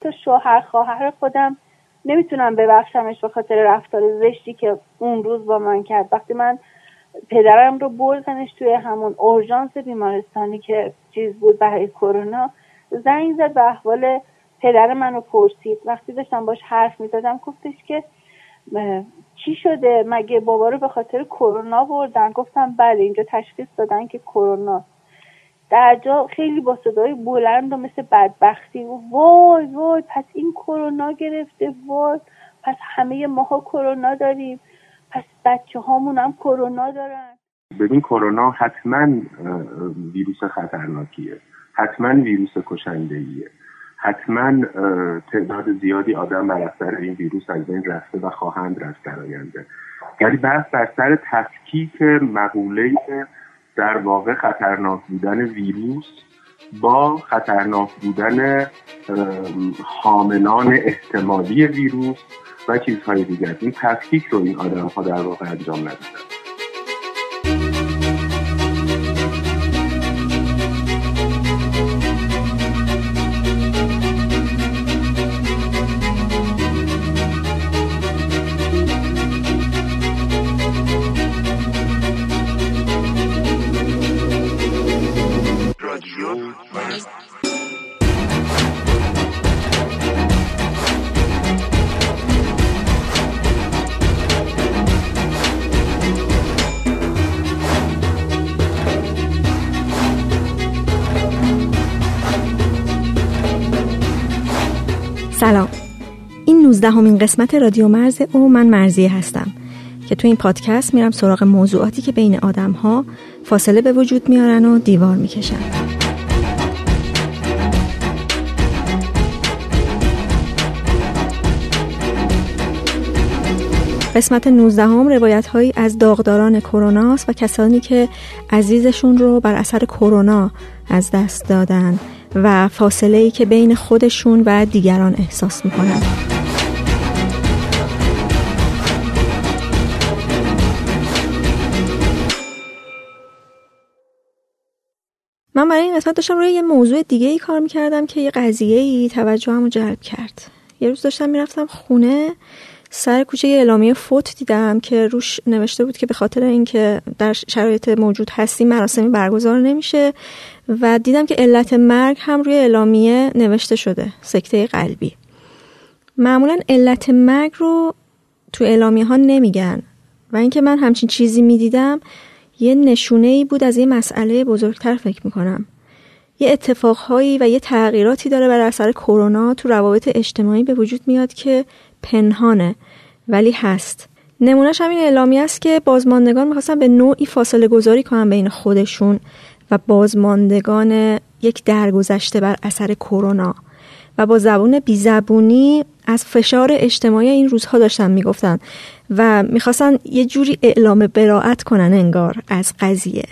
تا شوهر خواهر خودم نمیتونم ببخشمش به خاطر رفتار زشتی که اون روز با من کرد. وقتی من پدرم رو بردنش توی همون اورژانس بیمارستانی که چیز بود برای کرونا، زنگ زد به احوال پدر من رو پرسید. وقتی داشتم باش حرف میزدم گفتش که چی شده، مگه بابا رو به خاطر کرونا بردن؟ گفتم بله، اینجا تشخیص دادن که کرونا. در جا خیلی با صدای بلند و مثل بدبختی، وای وای پس این کرونا گرفته، وای پس همه ماها کرونا داریم، پس بچه هامون هم کرونا دارن. ببین کرونا حتما ویروس خطرناکیه، حتما ویروس کشندهیه، حتما تعداد زیادی آدم بر اثر این ویروس از بین رفته و خواهند رفت در آینده. یعنی بحث بر سر تفکیک مقوله‌ای که در واقع خطرناک بودن ویروس با خطرناک بودن حاملان احتمالی ویروس و چیزهای دیگر، این تفکیک رو این آدم‌ها در واقع انجام ندادن. سلام، این 19مین قسمت رادیو مرز و من مرزیه هستم که تو این پادکست میرم سراغ موضوعاتی که بین آدم‌ها فاصله به وجود میارن و دیوار میکشن. قسمت 19 روایت‌هایی از داغداران کرونا است و کسانی که عزیزشون رو بر اثر کرونا از دست دادن و فاصله‌ای که بین خودشون و دیگران احساس می‌کنن. من برای این قسمت داشتم روی یه موضوع دیگه‌ای کار می‌کردم که یه قضیه‌ای توجهمو جلب کرد. یه روز داشتم می‌رفتم خونه، سر کوچه یه اعلامیه فوت دیدم که روش نوشته بود که به خاطر اینکه در شرایط موجود هستی مراسمی برگزار نمیشه و دیدم که علت مرگ هم روی اعلامیه نوشته شده، سکته قلبی. معمولا علت مرگ رو تو اعلامیه ها نمیگن و اینکه من همچین چیزی میدیدم یه نشونه‌ای بود از یه مسئله بزرگتر. فکر میکنم یه اتفاقهایی و یه تغییراتی داره بر اثر کرونا تو روابط اجتماعی به وجود میاد که پنهانه ولی هست. نمونه‌اش همین اعلامیه است که بازماندگان می‌خواستن به نوعی فاصله گذاری کنن بین خودشون و بازماندگان یک درگذشته بر اثر کرونا و با زبون بیزبونی از فشار اجتماعی این روزها داشتن میگفتن و می‌خواستن یه جوری اعلام براءت کنن انگار از قضیه.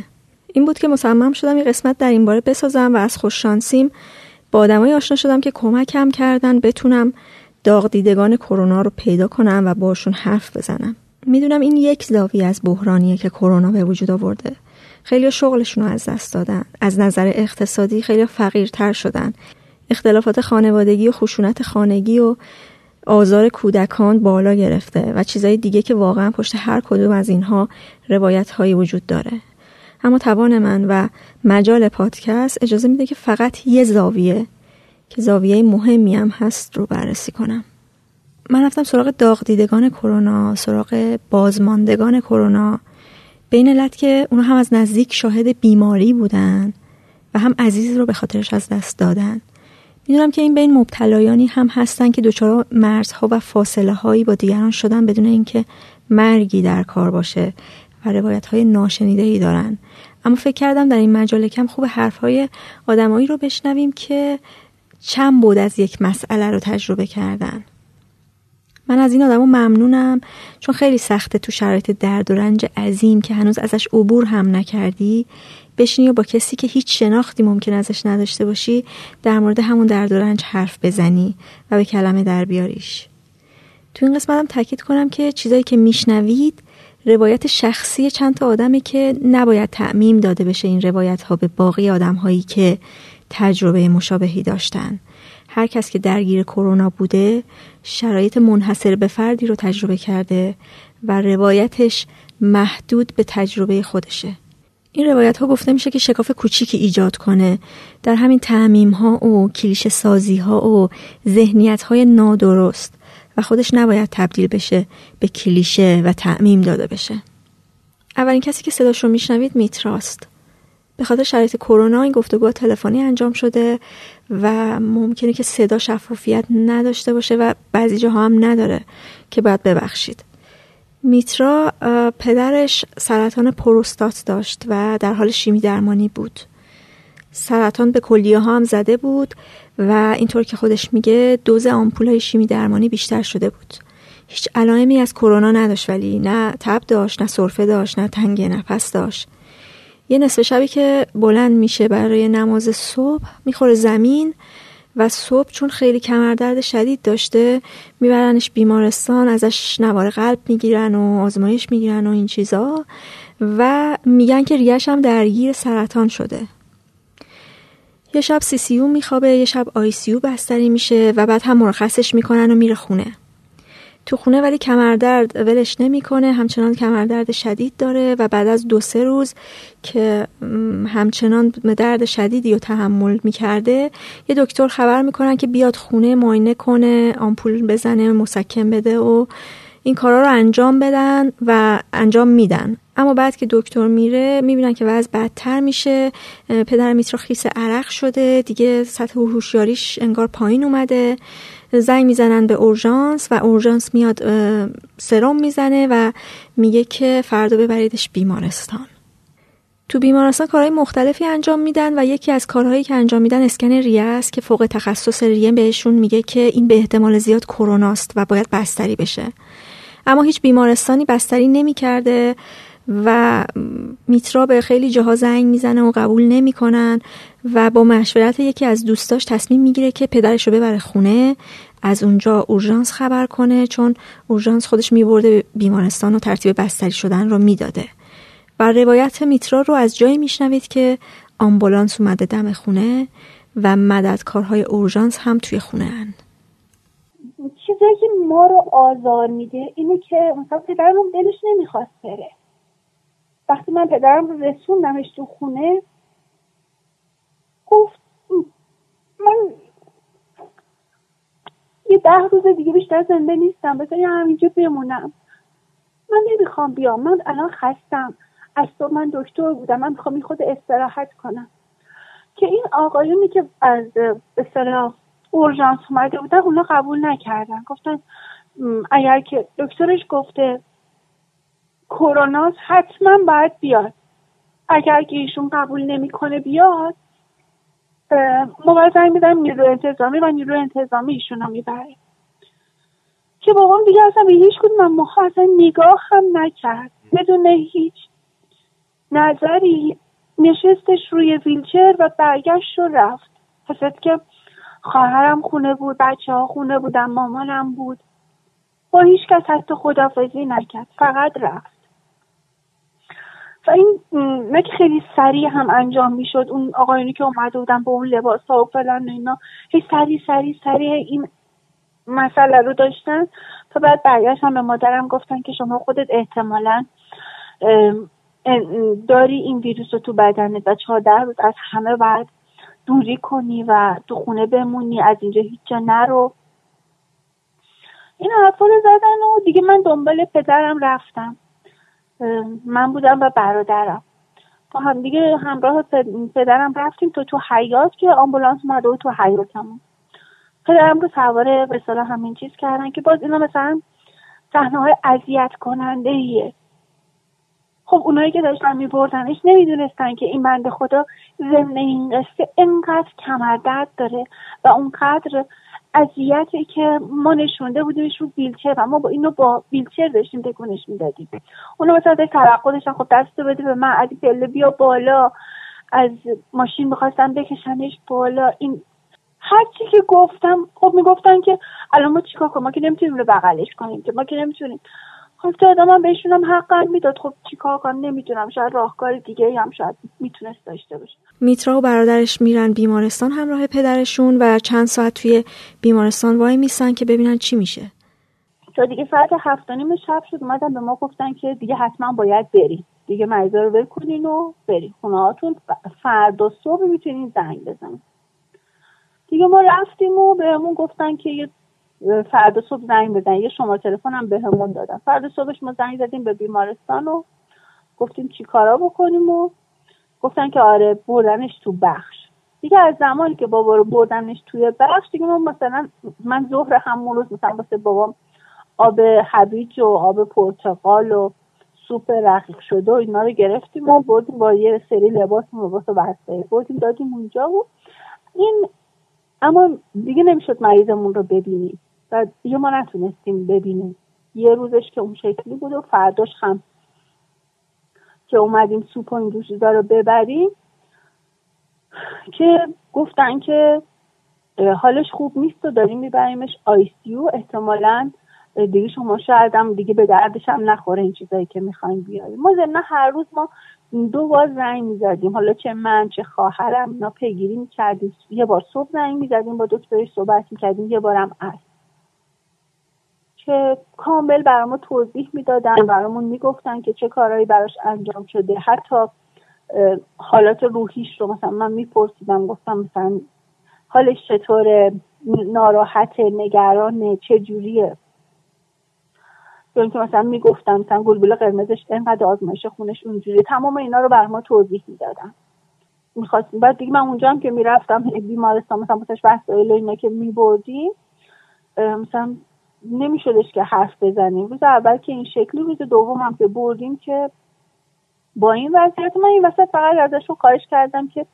این بود که مصمم شدم یه قسمت در این باره بسازم و از خوششانسیم با آدمای آشنا شدم که کمکم کردن بتونم داغ دیدگان کرونا رو پیدا کنم و باشون حرف بزنم. میدونم این یک زاویه از بحرانیه که کرونا به وجود آورده. خیلی شغلشون رو از دست دادن، از نظر اقتصادی خیلی فقیرتر شدن، اختلافات خانوادگی و خشونت خانگی و آزار کودکان بالا گرفته و چیزای دیگه که واقعا پشت هر کدوم از اینها روایت‌هایی وجود داره. اما توان من و مجال پادکست اجازه میده که فقط یه زاویه که زاویه مهمی هم هست رو بررسی کنم. من رفتم سراغ داغ دیدگان کرونا، سراغ بازماندگان کرونا، به این علت که اونا هم از نزدیک شاهد بیماری بودن و هم عزیز رو به خاطرش از دست دادن. میدونم که این بین مبتلایانی هم هستن که دچار مرزها و فاصله هایی با دیگران شدن بدون اینکه مرگی در کار باشه و روایت های ناشنیده‌ای دارن. اما فکر کردم در این مجال کم خوب حرف های آدمایی رو بشنویم که چند بود از یک مسئله رو تجربه کردن. من از این آدمو ممنونم، چون خیلی سخته تو شرایط درد و رنج عظیم که هنوز ازش عبور هم نکردی بشینی و با کسی که هیچ شناختی ممکن ازش نداشته باشی در مورد همون درد و رنج حرف بزنی و به کلمه در بیاریش. تو این قسمت هم تاکید کنم که چیزایی که میشنوید روایت شخصی چند تا آدمی که نباید تعمیم داده بشه این روایت ها به باقی آدم‌هایی که تجربه مشابهی داشتن. هر کس که درگیر کرونا بوده شرایط منحصر به فردی رو تجربه کرده و روایتش محدود به تجربه خودشه. این روایت ها گفته میشه که شکاف کوچیکی ایجاد کنه در همین تعمیم ها و کلیشه سازی ها و ذهنیت های نادرست و خودش نباید تبدیل بشه به کلیشه و تعمیم داده بشه. اولین کسی که صداشو میشنوید میتراست. به خاطر شرایط کرونا این گفتگو تلفنی انجام شده و ممکنه که صدا شفافیت نداشته باشه و بعضی جاها هم نداره که باید ببخشید. میترا پدرش سرطان پروستات داشت و در حال شیمی درمانی بود. سرطان به کلیه ها هم زده بود و اینطور که خودش میگه دوز آمپولای شیمی درمانی بیشتر شده بود. هیچ علائمی از کرونا نداشت، ولی نه تب داشت، نه سرفه داشت، نه تنگی نفس داشت. یه نصف شبی که بلند میشه برای نماز صبح میخوره زمین و صبح چون خیلی کمردرد شدید داشته میبرنش بیمارستان، ازش نوار قلب میگیرن و آزمایش میگیرن و این چیزا و میگن که ریش هم درگیر سرطان شده. یه شب CCU میخوابه، یه شب ICU بستری میشه و بعد هم مرخصش میکنن و میره خونه. تو خونه ولی کمردرد ولش نمیکنه، همچنان کمردرد شدید داره و بعد از 2-3 روز که همچنان درد شدیدی رو تحمل میکرده یه دکتر خبر میکنن که بیاد خونه معاینه کنه، آمپول بزنه، مسکن بده و این کارا رو انجام بدن و انجام میدن. اما بعد که دکتر میره میبینن که وضع بدتر میشه، پدر میترا خیس عرق شده، دیگه سطح هوشیاریش انگار پایین اومده. زنگ میزنن به اورژانس و اورژانس میاد سرم میزنه و میگه که فردا ببریدش بیمارستان. تو بیمارستان کارهای مختلفی انجام میدن و یکی از کارهایی که انجام میدن اسکن ریه است که فوق تخصص ریه بهشون میگه که این به احتمال زیاد کروناست و باید بستری بشه. اما هیچ بیمارستانی بستری نمیکرده و میترا به خیلی جاها زنگ میزنه و قبول نمیکنن و با مشورت یکی از دوستاش تصمیم میگیره که پدرش رو ببره خونه، از اونجا اورژانس خبر کنه، چون اورژانس خودش میبرده بیمارستان و ترتیب بستری شدن رو میداده. و روایت میترا رو از جایی میشنوید که آمبولانس اومده دم خونه و مددکارهای اورژانس هم توی خونه هن. چیزایی که ما رو آزار میده اینه که مثلا پدرم دلش نمیخواست بره. وقتی من پدرم رو رسوندمش تو خونه گفت من یه 10 روز دیگه بیشتر زنده نیستم، بذاری همینجا بمونم، من نمیخوام بیام، من الان خستم، از تو من دکتر بودم، من میخوام این خود استراحت کنم. که این آقایونی که از استراحت اورژانس اومده بودن اونا قبول نکردن، گفتن اگر که دکترش گفته کروناست حتما باید بیاد، اگر که ایشون قبول نمیکنه بیاد ما باید زنگ میدم نیرو انتظامی و نیرو انتظامی ایشون رو میبره. که بابام دیگه اصلا به هیچ کدوم اصلا نگاه هم نکرد، بدون هیچ نظری نشستش روی ویلچر و برگشت و رفت. حسد که خواهرم خونه بود، بچه ها خونه بودن، مامانم بود، با هیچ کس حتی خداحافظی نکرد، فقط رفت. و این نه که خیلی سریع هم انجام میشد، اون آقایونی که اومده بودن با اون لباس ها و فلان و اینا هی سریع این مسئله رو داشتن تا بعد برگشتن به مادرم گفتن که شما خودت احتمالاً داری این ویروس رو تو بدنت و 14 روز از همه باید دوری کنی و تو خونه بمونی، از اینجا هیچ جا نرو. این حرفا رو زدن و دیگه من دنبال پدرم رفتم، من بودم و برادرم با هم دیگه همراه پدرم رفتیم تو حیاط که آمبولانس اومده تو حیاطمون. پدرم رو سوار به اصطلاح همین چیز کردن که باز اینا مثلا صحنه‌های اذیت کننده ایه. خب اونایی که داشتن میبردنش نمیدونستن که این بنده خدا ضمن این قصه اینقدر کمردرد داره و اونقدر اذیتی که ما نشونده بودیمش رو ویلچر و ما با اینو با ویلچر داشتیم تکونش میدادیم. اونا مثلا توقع داشتن خب دستو بده به من، از پله بیا بالا، از ماشین می‌خواستن بکشنش بالا. این هر چی که گفتم خب میگفتن که الان ما چیکار کنیم، ما که نمیتونیم رو بغلش کنیم، که ما که نمیتونیم. خب تا آدم بهشونم حقا میداد، خب چیکار کنم نمیدونم، شاید راهکار دیگه هم شاید میتونست داشته باشه. میترا و برادرش میرن بیمارستان همراه پدرشون و چند ساعت توی بیمارستان وای میسن که ببینن چی میشه. تا دیگه ساعت 7:30 شب شد، اومدن به ما گفتن که دیگه حتما باید برید، دیگه مریضا رو ول کنین و برید خونه‌هاتون، فردا صبح میتونین زنگ بزنید. دیگه ما رفتیم و بهمون گفتن که فردا صبح زنگ بزن، یه شماره تلفن هم بهمون دادن. فردا صبحش ما زنگ زدیم به بیمارستان و گفتیم چی کارا بکنیم و گفتن که آره بردنش تو بخش. دیگه از زمانی که بابا رو بردنش توی بخش، دیگه ما مثلا من ظهر همون روز مثلا واسه بابام آب هویج و آب پرتقال و سوپ رقیق شده و اینا رو گرفتیم و بردیم با یه سری لباس و بسته بردیم دادیم اونجا و این، اما دیگه نمیشد مریضمون رو ببینیم و دیگه ما نتونستیم ببینیم. یه روزش که اون شکلی بود و فرداش هم که اومدیم سوپ و این دوشیزا رو ببریم که گفتن که حالش خوب نیست و داریم میبریمش ICU، احتمالاً دیگه شما شاید هم دیگه به دردش هم نخوره این چیزایی که میخوایم بیاریم. ما ضمن هر روز ما دو بار زنگ میزدیم، حالا چه من چه خواهرم اینا پیگیری میکردیم، یه بار صبح زنگ میزدیم با دکترش صحبت میکردیم، یه بارم عصر که کامل برامو توضیح میدادن، برامون میگفتن که چه کارهایی براش انجام شده، حتی حالات روحیش رو مثلا من میپرسیدم، گفتم مثلا حالش چطوره، ناراحته، نگرانه، چجوریه. که مثلا میگفتن مثلا گلبوله قرمزش اینقدر، آزمایش خونش اونجوری، تمام اینا رو برام توضیح میدادن. میخواستم بعد دیگه من اونجا هم که میرفتم بیمارستان مثلا واسش وسایل اینا که میبردیم مثلا نمیشدش که حرف بزنیم. روز اول که این شکلی، روز دوم هم که بردیم که با این وضعیت، من این وسط فقط ازشون خواهش کردم که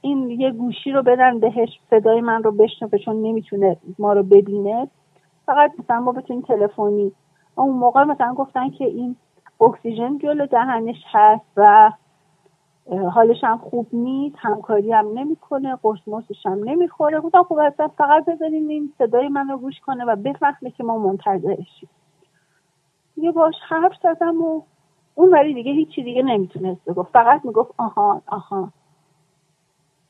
این یه گوشی رو بدن بهش، صدای من رو بشنوه چون نمیتونه ما رو ببینه، فقط مثلا ما بتونیم تلفنی. اون موقع مثلا گفتن که این اکسیژن جلو دهنش هست و حالش هم خوب نیست، همکاری هم نمیکنه، قرص مرسش هم نمیخوره. گفتم خب اصلا فقط بذارین این صدای من رو گوش کنه و بفهمه که ما منتظرشیم. یه باش حرف زدم و اون ولی دیگه هیچی دیگه نمیتونست بگفت، فقط میگفت آها آها.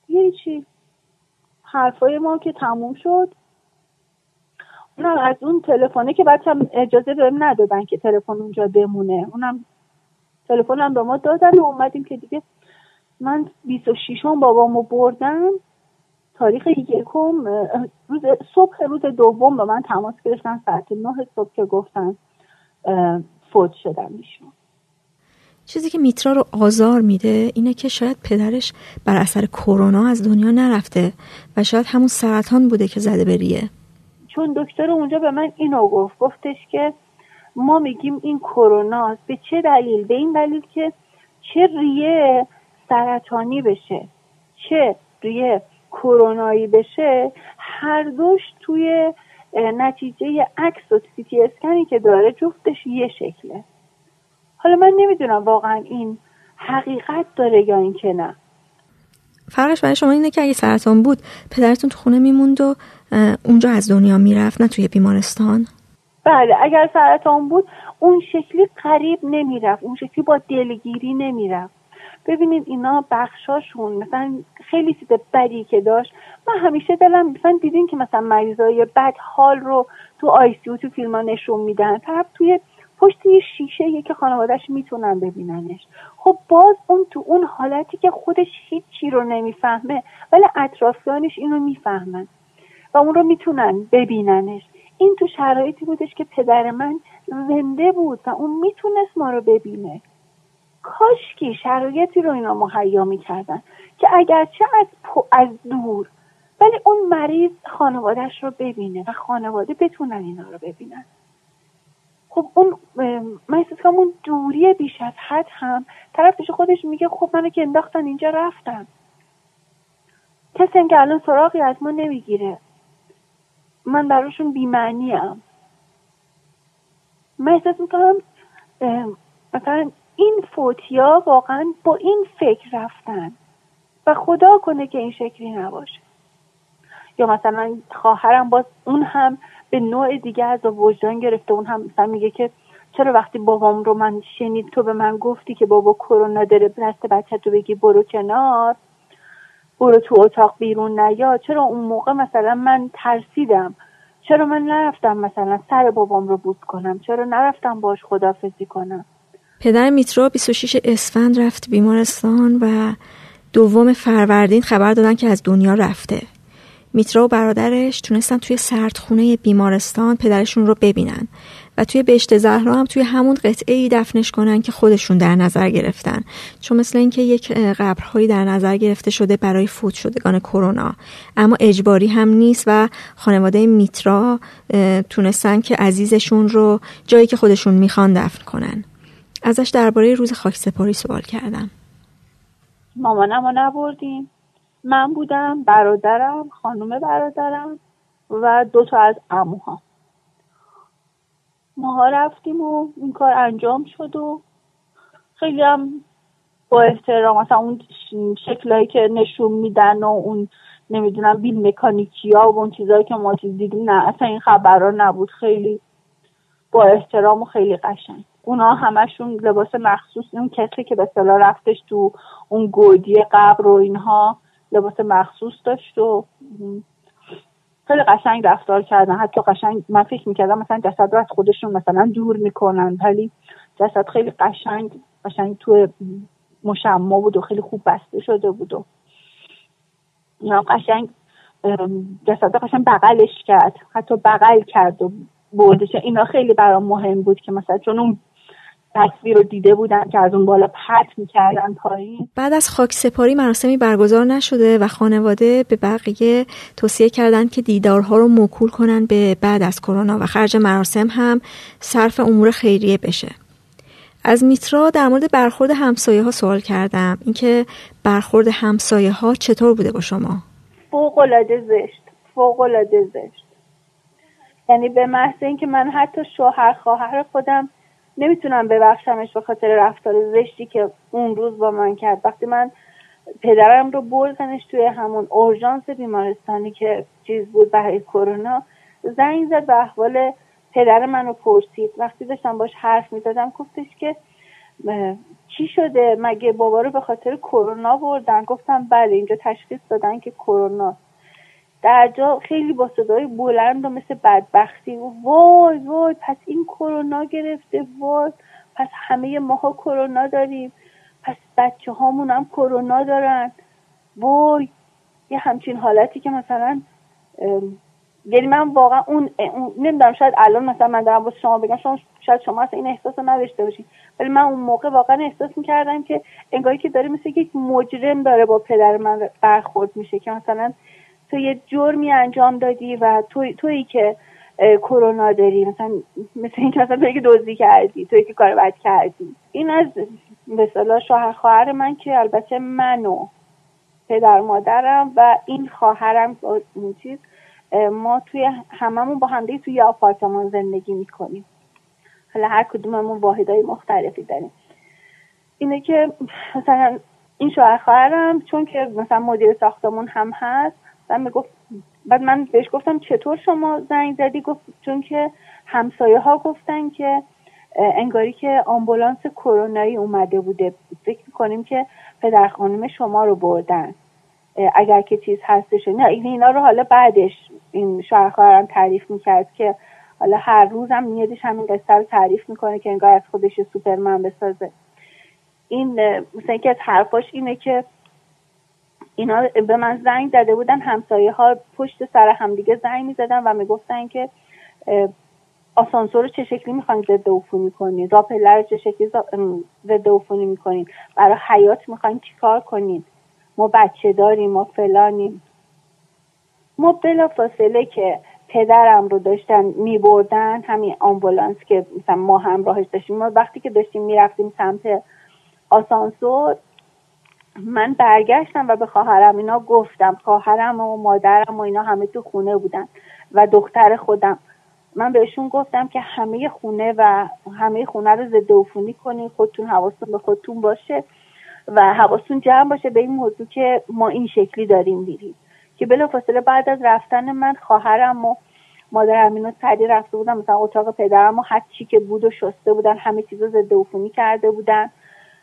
دیگه هیچی، حرفای ما که تموم شد. اونم از اون تلفنه که بچه‌م اجازه بهم ندادن که تلفن اونجا بمونه، اونم تلفنم به ما دادن و اومدیم که دیگه من 26م بابامو بردم، تاریخ 1م روز صبح روز دوم به من تماس گرفتن ساعت 9 صبح که گفتن فوت شدن ایشون. چیزی که میترا رو آزار میده اینه که شاید پدرش بر اثر کرونا از دنیا نرفته و شاید همون سرطان بوده که زده بریه. چون دکتر اونجا به من اینو گفت، گفتش که ما میگیم این کروناست. به چه دلیل؟ به این دلیل که چه ریه سرطانی بشه چه ریه کرونایی بشه، هر دوش توی نتیجه عکس و CT اسکنی که داره جفتش یه شکله. حالا من نمیدونم واقعا این حقیقت داره یا اینکه نه. فرقش برای شما اینه که اگه سرطان بود پدرتون تو خونه میموند و اونجا از دنیا میرفت، نه توی بیمارستان. بله، اگر سرطان بود اون شکلی قریب نمیرفت، اون شکلی با دلگیری نمیرفت. ببینید اینا بخشاشون مثلا خیلی چیز بدی که داشت، من همیشه دلم مثلا دیدین که مثلا مریضای بدحال رو تو ICU تو فیلما نشون میدن، طرف توی پشت یه شیشه یه که خانواده‌اش میتونن ببیننش. خب باز اون تو اون حالتی که خودش هیچ چی رو نمیفهمه ولی اطرافیانش اینو میفهمن و اون رو میتونن ببیننش. این تو شرایطی بودش که پدر من زنده بود و اون میتونست ما رو ببینه. کاشکی شرایطی رو اینا مهیا میکردن که اگرچه از دور ولی اون مریض خانواده‌اش رو ببینه و خانواده بتونن اینا رو ببینن. خب اون محسوس کنم اون دوری بیش از حد هم طرف پیش خودش میگه خب منو که انداختن اینجا رفتم، کسی هم که الان سراغی از ما نمیگیره، من براشون بی‌معنی‌ام. محسوس میکنم مثلا این فوتیا واقعا با این فکر رفتن و خدا کنه که این شکلی نباشه. یا مثلا خواهرم باز اون هم به نوع دیگه از وجدان گرفته، اون هم مثلا میگه که چرا وقتی بابام رو من شنید تو به من گفتی که بابا کرونا داره، برست بچه تو بگی برو کنار، برو تو اتاق بیرون نیا؟ چرا اون موقع مثلا من ترسیدم؟ چرا من نرفتم مثلا سر بابام رو بوس کنم؟ چرا نرفتم باش خداحافظی کنم؟ پدر میترا 26 اسفند رفت بیمارستان و 2 فروردین خبر دادن که از دنیا رفته. میترا و برادرش تونستن توی سردخونه بیمارستان پدرشون رو ببینن و توی بهشت زهرا هم توی همون قطعه‌ای دفنش کنن که خودشون در نظر گرفتن، چون مثل اینکه یک قبرهایی در نظر گرفته شده برای فوت شدگان کرونا، اما اجباری هم نیست و خانواده میترا تونستن که عزیزشون رو جایی که خودشون میخوان دفن کنن. ازش درباره روز خاکسپاری سوال کردم. مامانمو نبردیم، من بودم، برادرم، خانم برادرم و 2 از عموها. ماها رفتیم و این کار انجام شد و خیلی هم با احترام، مثلا اون شکلایی که نشون میدن و اون نمیدونم بیل مکانیکی ها و اون چیزایی که ما چیز دیدیم، نه اصلا این خبرها نبود. خیلی با احترام و خیلی قشنگ. اونا همشون لباس مخصوص، اون کسی که به صلاح رفتش تو اون گودی قبر و اینها لباس مخصوص داشت و خیلی قشنگ رفتار کردن. حتی قشنگ من فکر میکردم مثلا جسد رو از خودشون مثلا دور میکنن، ولی جسد خیلی قشنگ تو مشمع بود و خیلی خوب بسته شده بود و قشنگ جسد قشنگ بغلش کرد، حتی بغل کرد و بردش. اینا خیلی برام مهم بود که مثلا چون اون تصویر رو دیده بودن که از اون بالا پرت می‌کردن پایین. بعد از خاکسپاری مراسمی برگزار نشده و خانواده به بقیه توصیه کردن که دیدارها رو موکول کنن به بعد از کرونا و خرج مراسم هم صرف امور خیریه بشه. از میترا در مورد برخورد همسایه‌ها سوال کردم، اینکه برخورد همسایه‌ها چطور بوده با شما؟ فوق‌العاده زشت. یعنی به محض اینکه من حتی خواهر خودم نمیتونم ببخشمش به خاطر رفتار زشتی که اون روز با من کرد. وقتی من پدرم رو بردنش توی همون اورژانس بیمارستانی که چیز بود برای کرونا، زنگ زد به احوال پدر من رو پرسید. وقتی داشتم باش حرف میزدم گفتش که چی شده، مگه بابا رو به خاطر کرونا بردن؟ گفتم بله، اینجا تشخیص دادن که کرونا. در جا خیلی با صدای بلند و مثل بدبختی، وای پس این کرونا گرفته، وای پس همه ماها کرونا داریم، پس بچه هامون هم کرونا دارن، وای. یه همچین حالتی که مثلا یعنی من واقعا اون نمیدونم، شاید الان مثلا من دارم با شما بگم، شاید شما اصلا این احساس رو نداشته باشید، ولی من اون موقع واقعا احساس میکردم که انگاری که داره مثل یک مجرم داره با پدر من برخورد میشه، که مثلا تو یه جرمی انجام دادی و تویی که کرونا داری، مثلا این که مثلا تویی که دزدی کردی، تویی که کار بد کردی. این از به اصطلاح شوهر خواهر من که البته من و پدر مادرم و این خواهرم اون چیز، ما توی هممون با هم دیگه توی آپارتمان زندگی میکنیم، حالا هر کدوممون واحدهای مختلفی داریم. اینه که مثلا این شوهر خواهرم چون که مثلا مدیر ساختمون هم هست، بعد من بهش گفتم چطور شما زنگ زدی؟ گفت چون که همسایه ها گفتن که انگاری که آمبولانس کرونایی اومده بوده، فکر میکنیم که پدر خانم شما رو بردن، اگر که چیز هستش. نه اینا رو حالا بعدش این شوهر خواهرم تعریف میکرد که حالا هر روزم نیادش همین قصه رو تعریف میکنه که انگار از خودش سوپرمن بسازه. این مثلا اینکه از حرفاش اینه که اینا به من زنگ زده بودن، همسایه ها پشت سر همدیگه زنگ می زدن و می گفتن که آسانسور رو چه شکلی می خواهید ضدعفونی کنید، راپله رو چه شکلی ضدعفونی می کنید، برای حیات می خواهید چیکار کنید، ما بچه داریم، ما فلانیم. ما بلافاصله که پدرم رو داشتن می بردن، همین آمبولانس که مثلا ما همراهش داشتیم، ما وقتی که داشتیم می رفتیم سمت آسانسور، من برگشتم و به خواهرم اینا گفتم. خواهرم و مادرم و اینا همه تو خونه بودن و دختر خودم. من بهشون گفتم که همه خونه رو ضدعفونی کنین، خودتون حواستون به خودتون باشه و حواستون جمع باشه به این موضوع که ما این شکلی داریم میریم. که بلافاصله بعد از رفتن من، خواهرم و مادر امینو سری رفته بودن مثلا اتاق پدرم و هر چی که بود و شسته بودن، همه چیزو ضد عفونی کرده بودن،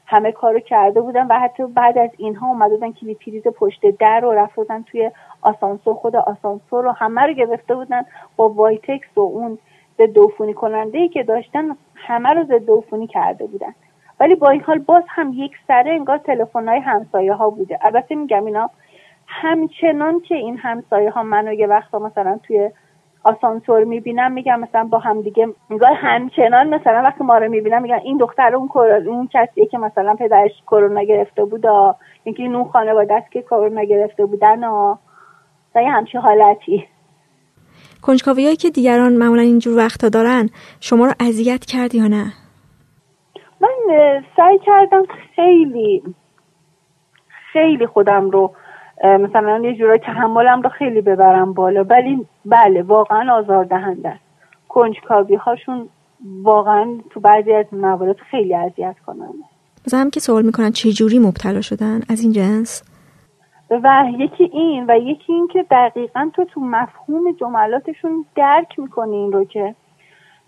همه کارو کرده بودن و حتی بعد از اینها اومده بودن کلید پریز پشت در رو رفتن توی آسانسور، خود آسانسور رو همه رو گرفته بودن با وایتکس و اون ضد عفونی کننده‌ای که داشتن همه رو ضد عفونی کرده بودن. ولی با این حال باز هم یک سره انگار تلفن‌های همسایه‌ها بوده. البته میگم اینا همچنان که این همسایه‌ها منو یه وقتا مثلا توی آسانسور میبینم میگم مثلا با هم دیگه انگار همچنان مثلا وقتی ما رو میبینم میگن این دختر اون کسیه که مثلا پدرش کرونا گرفته بود، اینکه این اون خانواده است که کرونا گرفته بودن و همچین حالتی. کنجکاویایی که دیگران معمولا اینجور وقتا دارن شما رو اذیت کرد یا نه؟ من سعی کردم خیلی خیلی خودم رو مثلا یه جورای تحملم رو خیلی ببرم بالا، ولی بله واقعا آزاردهنده است. کنجکاوی هاشون واقعا تو بعضی از موارد خیلی اذیت کننده. مثلا هم که سوال میکنن چه جوری مبتلا شدن از این جنس، و یکی این و یکی این که دقیقاً تو مفهوم جملاتشون درک میکنی این رو که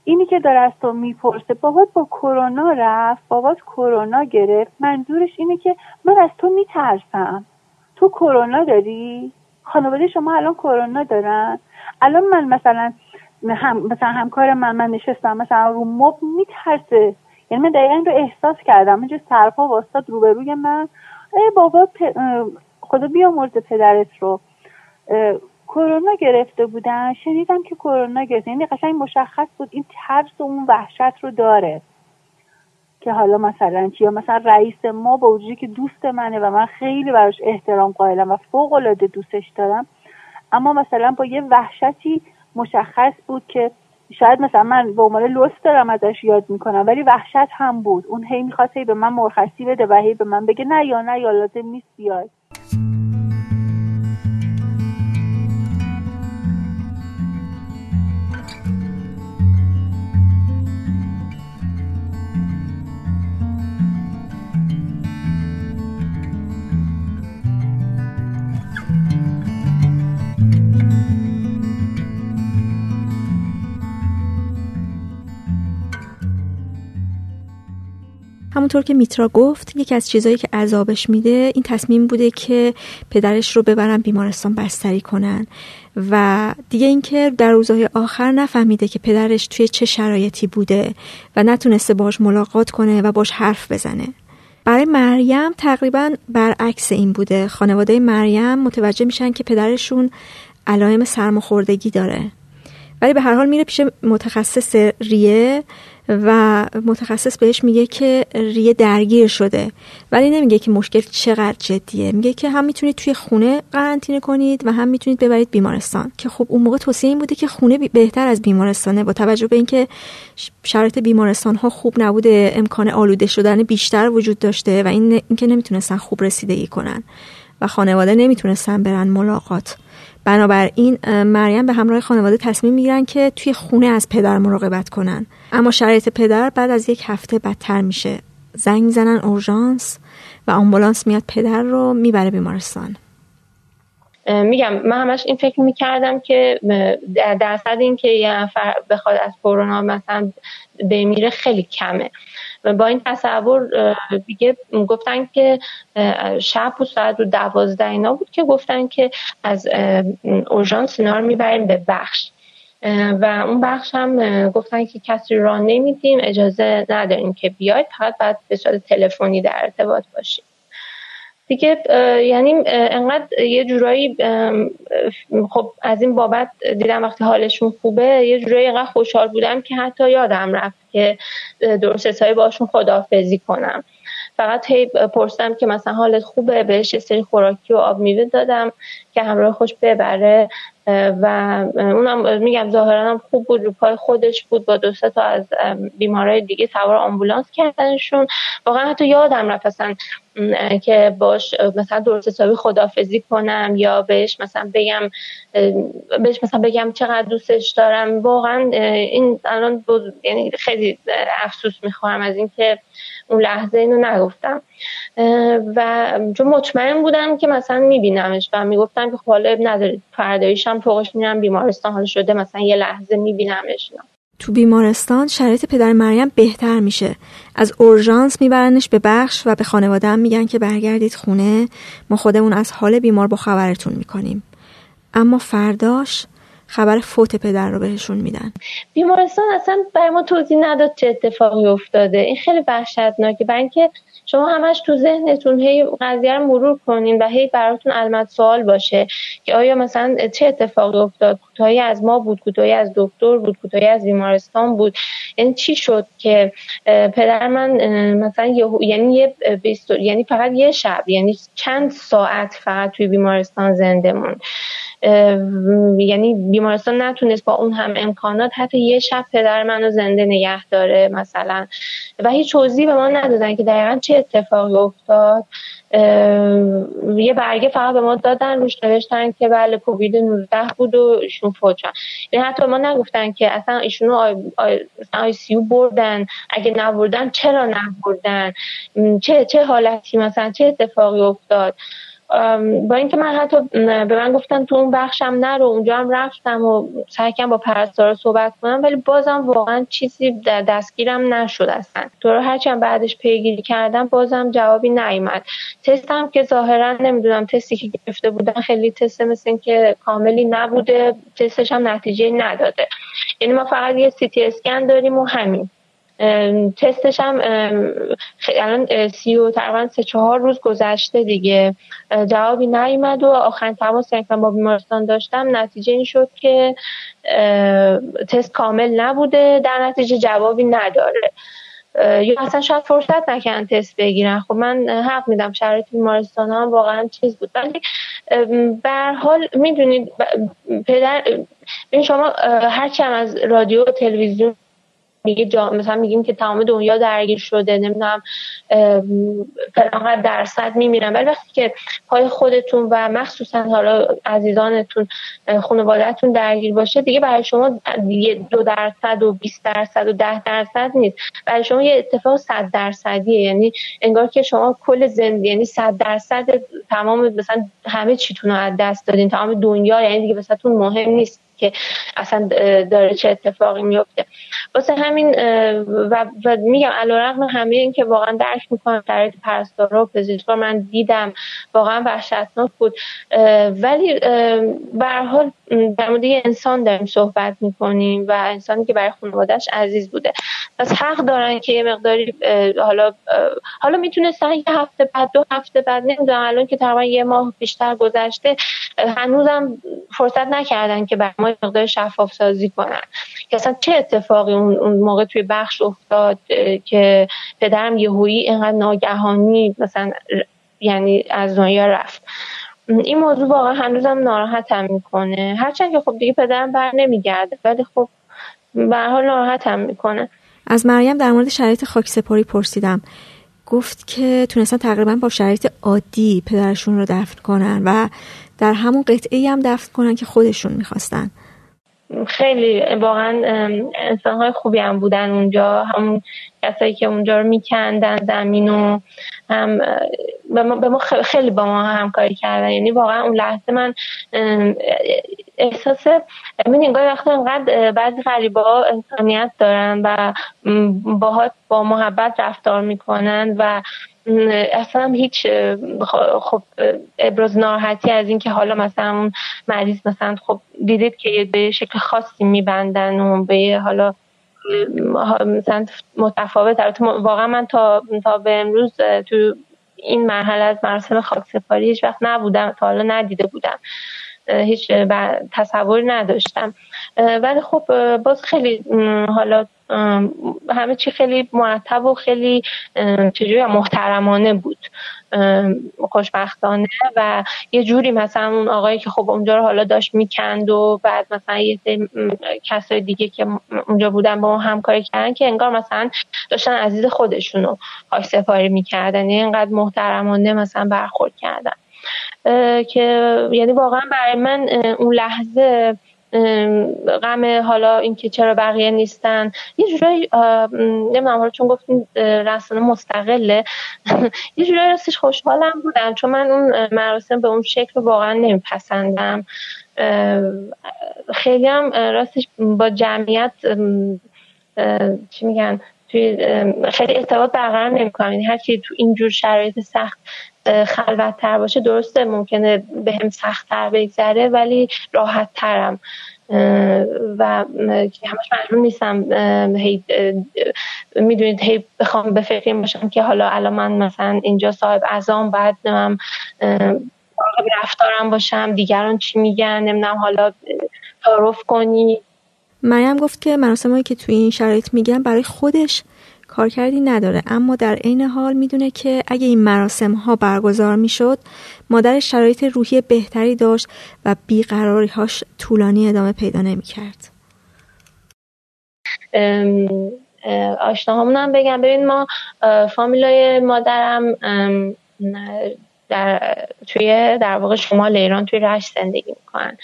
اینی که داره از تو میپرسه بابات با کرونا رفت، بابات کرونا گرفت، منظورش اینه که من از تو میترسم، تو کرونا داری؟ خانواده شما الان کرونا دارن؟ الان من مثلا همکار من نشستم مثلا رو مب میترسه، یعنی من دقیقاً رو احساس کردم، من جو سرپا واسطاد روبروی من، ای بابا خدا بیامرزه پدرت رو کرونا گرفته بودن، شنیدم که کرونا گرفته. یعنی قشنگ مشخص بود این ترس و اون وحشت رو داره که حالا مثلا چی، یا مثلا رئیس ما با وجودی که دوست منه و من خیلی براش احترام قائلم و فوق العاده دوستش دارم، اما مثلا با یه وحشتی مشخص بود که شاید مثلا من به عنوان لوس دارم ازش یاد میکنم، ولی وحشت هم بود، اون هی میخواد هی به من مرخصی بده و هی به من بگه نه یا نه یا لازم نیست بیاد. همونطور که میترا گفت یکی از چیزایی که عذابش میده این تصمیم بوده که پدرش رو ببرن بیمارستان بستری کنن و دیگه اینکه در روزهای آخر نفهمیده که پدرش توی چه شرایطی بوده و نتونسته باهاش ملاقات کنه و باهاش حرف بزنه. برای مریم تقریبا برعکس این بوده، خانواده مریم متوجه میشن که پدرشون علائم سرماخوردگی داره، ولی به هر حال میره پیش متخصص ریه و متخصص بهش میگه که ریه درگیر شده، ولی نمیگه که مشکل چقدر جدیه، میگه که هم میتونید توی خونه قرنطینه کنید و هم میتونید ببرید بیمارستان، که خب اون موقع توصیه این بوده که خونه بهتر از بیمارستانه با توجه به اینکه شرایط بیمارستان ها خوب نبوده، امکان آلوده شدن بیشتر وجود داشته و اینکه نمیتونستن خوب رسیدگی کنن و خانواده نمیتونستن برن ملاقات. بنابراین مریم به همراه خانواده تصمیم میگیرن که توی خونه از پدر مراقبت کنن، اما شرایط پدر بعد از یک هفته بدتر میشه. زنگ میزنن اورژانس و آمبولانس میاد پدر رو میبره بیمارستان. میگم من همش این فکر میکردم که درصد این که یه نفر بخواد از کرونا مثلا بمیره خیلی کمه و با این تصور دیگه گفتن که شب و ساعت رو 12 اینا بود که گفتن که از اورژانس اینا رو میبریم به بخش و اون بخش هم گفتن که کسی را نمیدیم، اجازه نداریم که بیاید، فقط باید به صورت تلفنی در ارتباط باشیم دیگه. یعنی انقدر یه جورایی خب از این بابت دیدم وقتی حالشون خوبه یه جورایی انقدر خوشحال بودم که حتی یادم رفت که درست سایه باشون خداحافظی کنم، فقط هی پرسیدم که مثلا حالت خوبه، بهش یه سری خوراکی و آب میوه دادم که همراه خوش ببره و اونم میگم ظاهرا هم خوب بود، رو پای خودش بود، با دو سه تا از بیمارای دیگه سوار آمبولانس کردنشون. واقعا حتی یادم رفت مثلا که باش مثلا درست حسابی خداحافظی کنم یا بهش مثلا بگم چقدر دوستش دارم. واقعا این الان یعنی خیلی افسوس میخورم از اینکه اون لحظه اینو نگفتم و چون مطمئن بودم که مثلا میبینمش و میگفتم که حالا نداره فرداییش هم فوقش میرم بیمارستان، حال شده مثلا یه لحظه میبینمش. تو بیمارستان شرایط پدر مریم بهتر میشه، از اورژانس میبرنش به بخش و به خانواده هم میگن که برگردید خونه، ما خودمون از حال بیمار با خبرتون میکنیم. اما فرداش خبر فوت پدر رو بهشون میدن. بیمارستان اصلا برای ما توضیح نداد چه اتفاقی افتاده. این خیلی وحشتناکه، برای اینکه شما همش تو ذهنتون هی قضیه رو مرور کنین و هی براتون علامت سوال باشه که آیا مثلا چه اتفاقی افتاد، کوتاهی از ما بود، کوتاهی از دکتر بود، کوتاهی از بیمارستان بود، یعنی چی شد که پدر من مثلا یعنی فقط یه شب، یعنی چند ساعت فقط توی بیمارستان زنده موند. یعنی بیمارستان نتونست با اون هم امکانات حتی یه شب پدر منو زنده نگه داره مثلا، و هیچ توضیحی به ما ندادن که دقیقاً چه اتفاقی افتاد. یه برگه فقط به ما دادن، روش نوشتن که بله کووید 19 بود و ایشون فوت شدن. یعنی حتی به ما نگفتن که اصلا ایشونو آی سی یو بردن، اگه نبردن چرا نبردن، چه حالتی مثلا چه اتفاقی افتاد. با اینکه من حتی به من گفتن تو اون بخشم نرو، اونجا هم رفتم و سعی کردم با پرستارا صحبت کنم، ولی بازم واقعا چیزی دستگیرم نشد اصلا. تو رو هرچند بعدش پیگیری کردم بازم جوابی نیامد. تستم که ظاهرا نمیدونم تستی که گرفته بودن خیلی تست مثل این که کاملی نبوده، تستش هم نتیجه نداده. یعنی ما فقط یه سی تی اسکن داریم و همین. تستش هم الان 34 روز گذشته دیگه، جوابی نیامد و آخرین تماسی که با بیمارستان داشتم نتیجه این شد که تست کامل نبوده، در نتیجه جوابی نداره یا اصلا شاید فرصت نکنن تست بگیرن. خب من حق میدم شرایط بیمارستان ها واقعا چیز بود، ولی به هر حال میدونید پدر ببین شما هرچی هم از رادیو و تلویزیون مثلا میگیم که تمام دنیا درگیر شده، نمیدونم فلان درصد میمیرن، ولی وقتی که پای خودتون و مخصوصا حالا عزیزانتون خانواده‌تون درگیر باشه دیگه برای شما 2% و 20% و 10% نیست، برای شما یه اتفاق 100%، یعنی انگار که شما کل زندگی یعنی 100% تمام مثلا همه چیتون رو از دست دادین، تمام دنیا یعنی دیگه واسهتون مهم نیست که اصلا داره چه اتفاقی میفته. واسه همین و میگم علیرغم همه این که واقعا درک میکنم شرایط پرستارا و پزشکا، من دیدم واقعا وحشتناک بود، ولی به هر حال در مورد یه انسان داریم صحبت میکنیم و انسانی که برای خانواده‌اش عزیز بوده، پس حق دارن که یه مقداری حالا میتونستن یه هفته بعد، 2 هفته بعد، نمیدونم الان که تقریبا یه ماه بیشتر گذشته هنوزم فرصت نکردن که برای ما یه مقدار شفاف سازی کنن که اصلا چه اتفاقی اون موقع توی بخش افتاد که پدرم یهویی اینقدر ناگهانی مثلا یعنی از دنیا رفت. این موضوع واقعا هنوزم ناراحتم میکنه، هرچند که خب دیگه پدرم بر نمیگرده، ولی خب به هر حال ناراحتم میکنه. از مریم در مورد شرایط خاکسپاری پرسیدم، گفت که تونستن تقریبا با شرایط عادی پدرشون رو دفن کنن و در همون قطعه‌ای هم دفن کنن که خودشون میخواستن. خیلی واقعا انسان‌های خوبی هم بودن اونجا، همون کسایی که اونجا رو میکندن زمین و هم به ما خیلی با ما همکاری کردن. یعنی واقعا اون لحظه من احساس می‌کنم وقتی انقدر بعضی غریبه‌ها انسانیت دارن و باهات با محبت رفتار میکنن و اصلا هیچ خب ابراز ناراحتی از این که حالا مثلا اون مریض مثلا خب دیدید که به شکل خاصی میبندن و به حالا مثلا متفاوت. واقعا من تا به امروز تو این مرحله از مراسم خاکسپاری هیچ وقت نبودم، تا حالا ندیده بودم، هیچ تصوری نداشتم، ولی خب باز خیلی حالا همه چی خیلی مرتب و خیلی چجوری محترمانه بود خوشبختانه. و یه جوری مثلا اون آقایی که خب اونجا رو حالا داشت میکند و بعد مثلا یه سری کسای دیگه که اونجا بودن با ما همکاری کردن که انگار مثلا داشتن عزیز خودشونو خاکسپاری میکردن، یعنی اینقدر محترمانه مثلا برخورد کردن که یعنی واقعا برای من اون لحظه غم حالا اینکه چرا بقیه نیستن یه جورایی نمیدونم، حالا چون گفتین رسانه مستقله یه جورایی راستش خوشحالم بودم، چون من اون مراسم به اون شکل واقعا نمیپسندم. خیلی هم راستش با جمعیت چی میگن توی خیلی ارتباط برقرار نمی‌کنم، یعنی هر کی تو این جور شرایط سخت خلوت‌تر باشه درسته ممکنه بهم سخت‌تر بگذره ولی راحت‌ترم و که همش مجبور نیستم هی میدونید هی بخوام به فکر این باشم که حالا الان من مثلا اینجا صاحب عزام بعد نمم رفتارم باشم، دیگران چی میگن، نمیدونم حالا تعارف کنی. مریم گفت که مراسمایی که توی این شرایط میگن برای خودش کارکردی نداره، اما در عین حال میدونه که اگه این مراسم ها برگزار میشد مادرش شرایط روحی بهتری داشت و بیقراری هاش طولانی ادامه پیدا نمیکرد. آشناهامون هم بگم ببین ما فامیلای مادرم توی در واقع شمال ایران توی رشت زندگی میکنن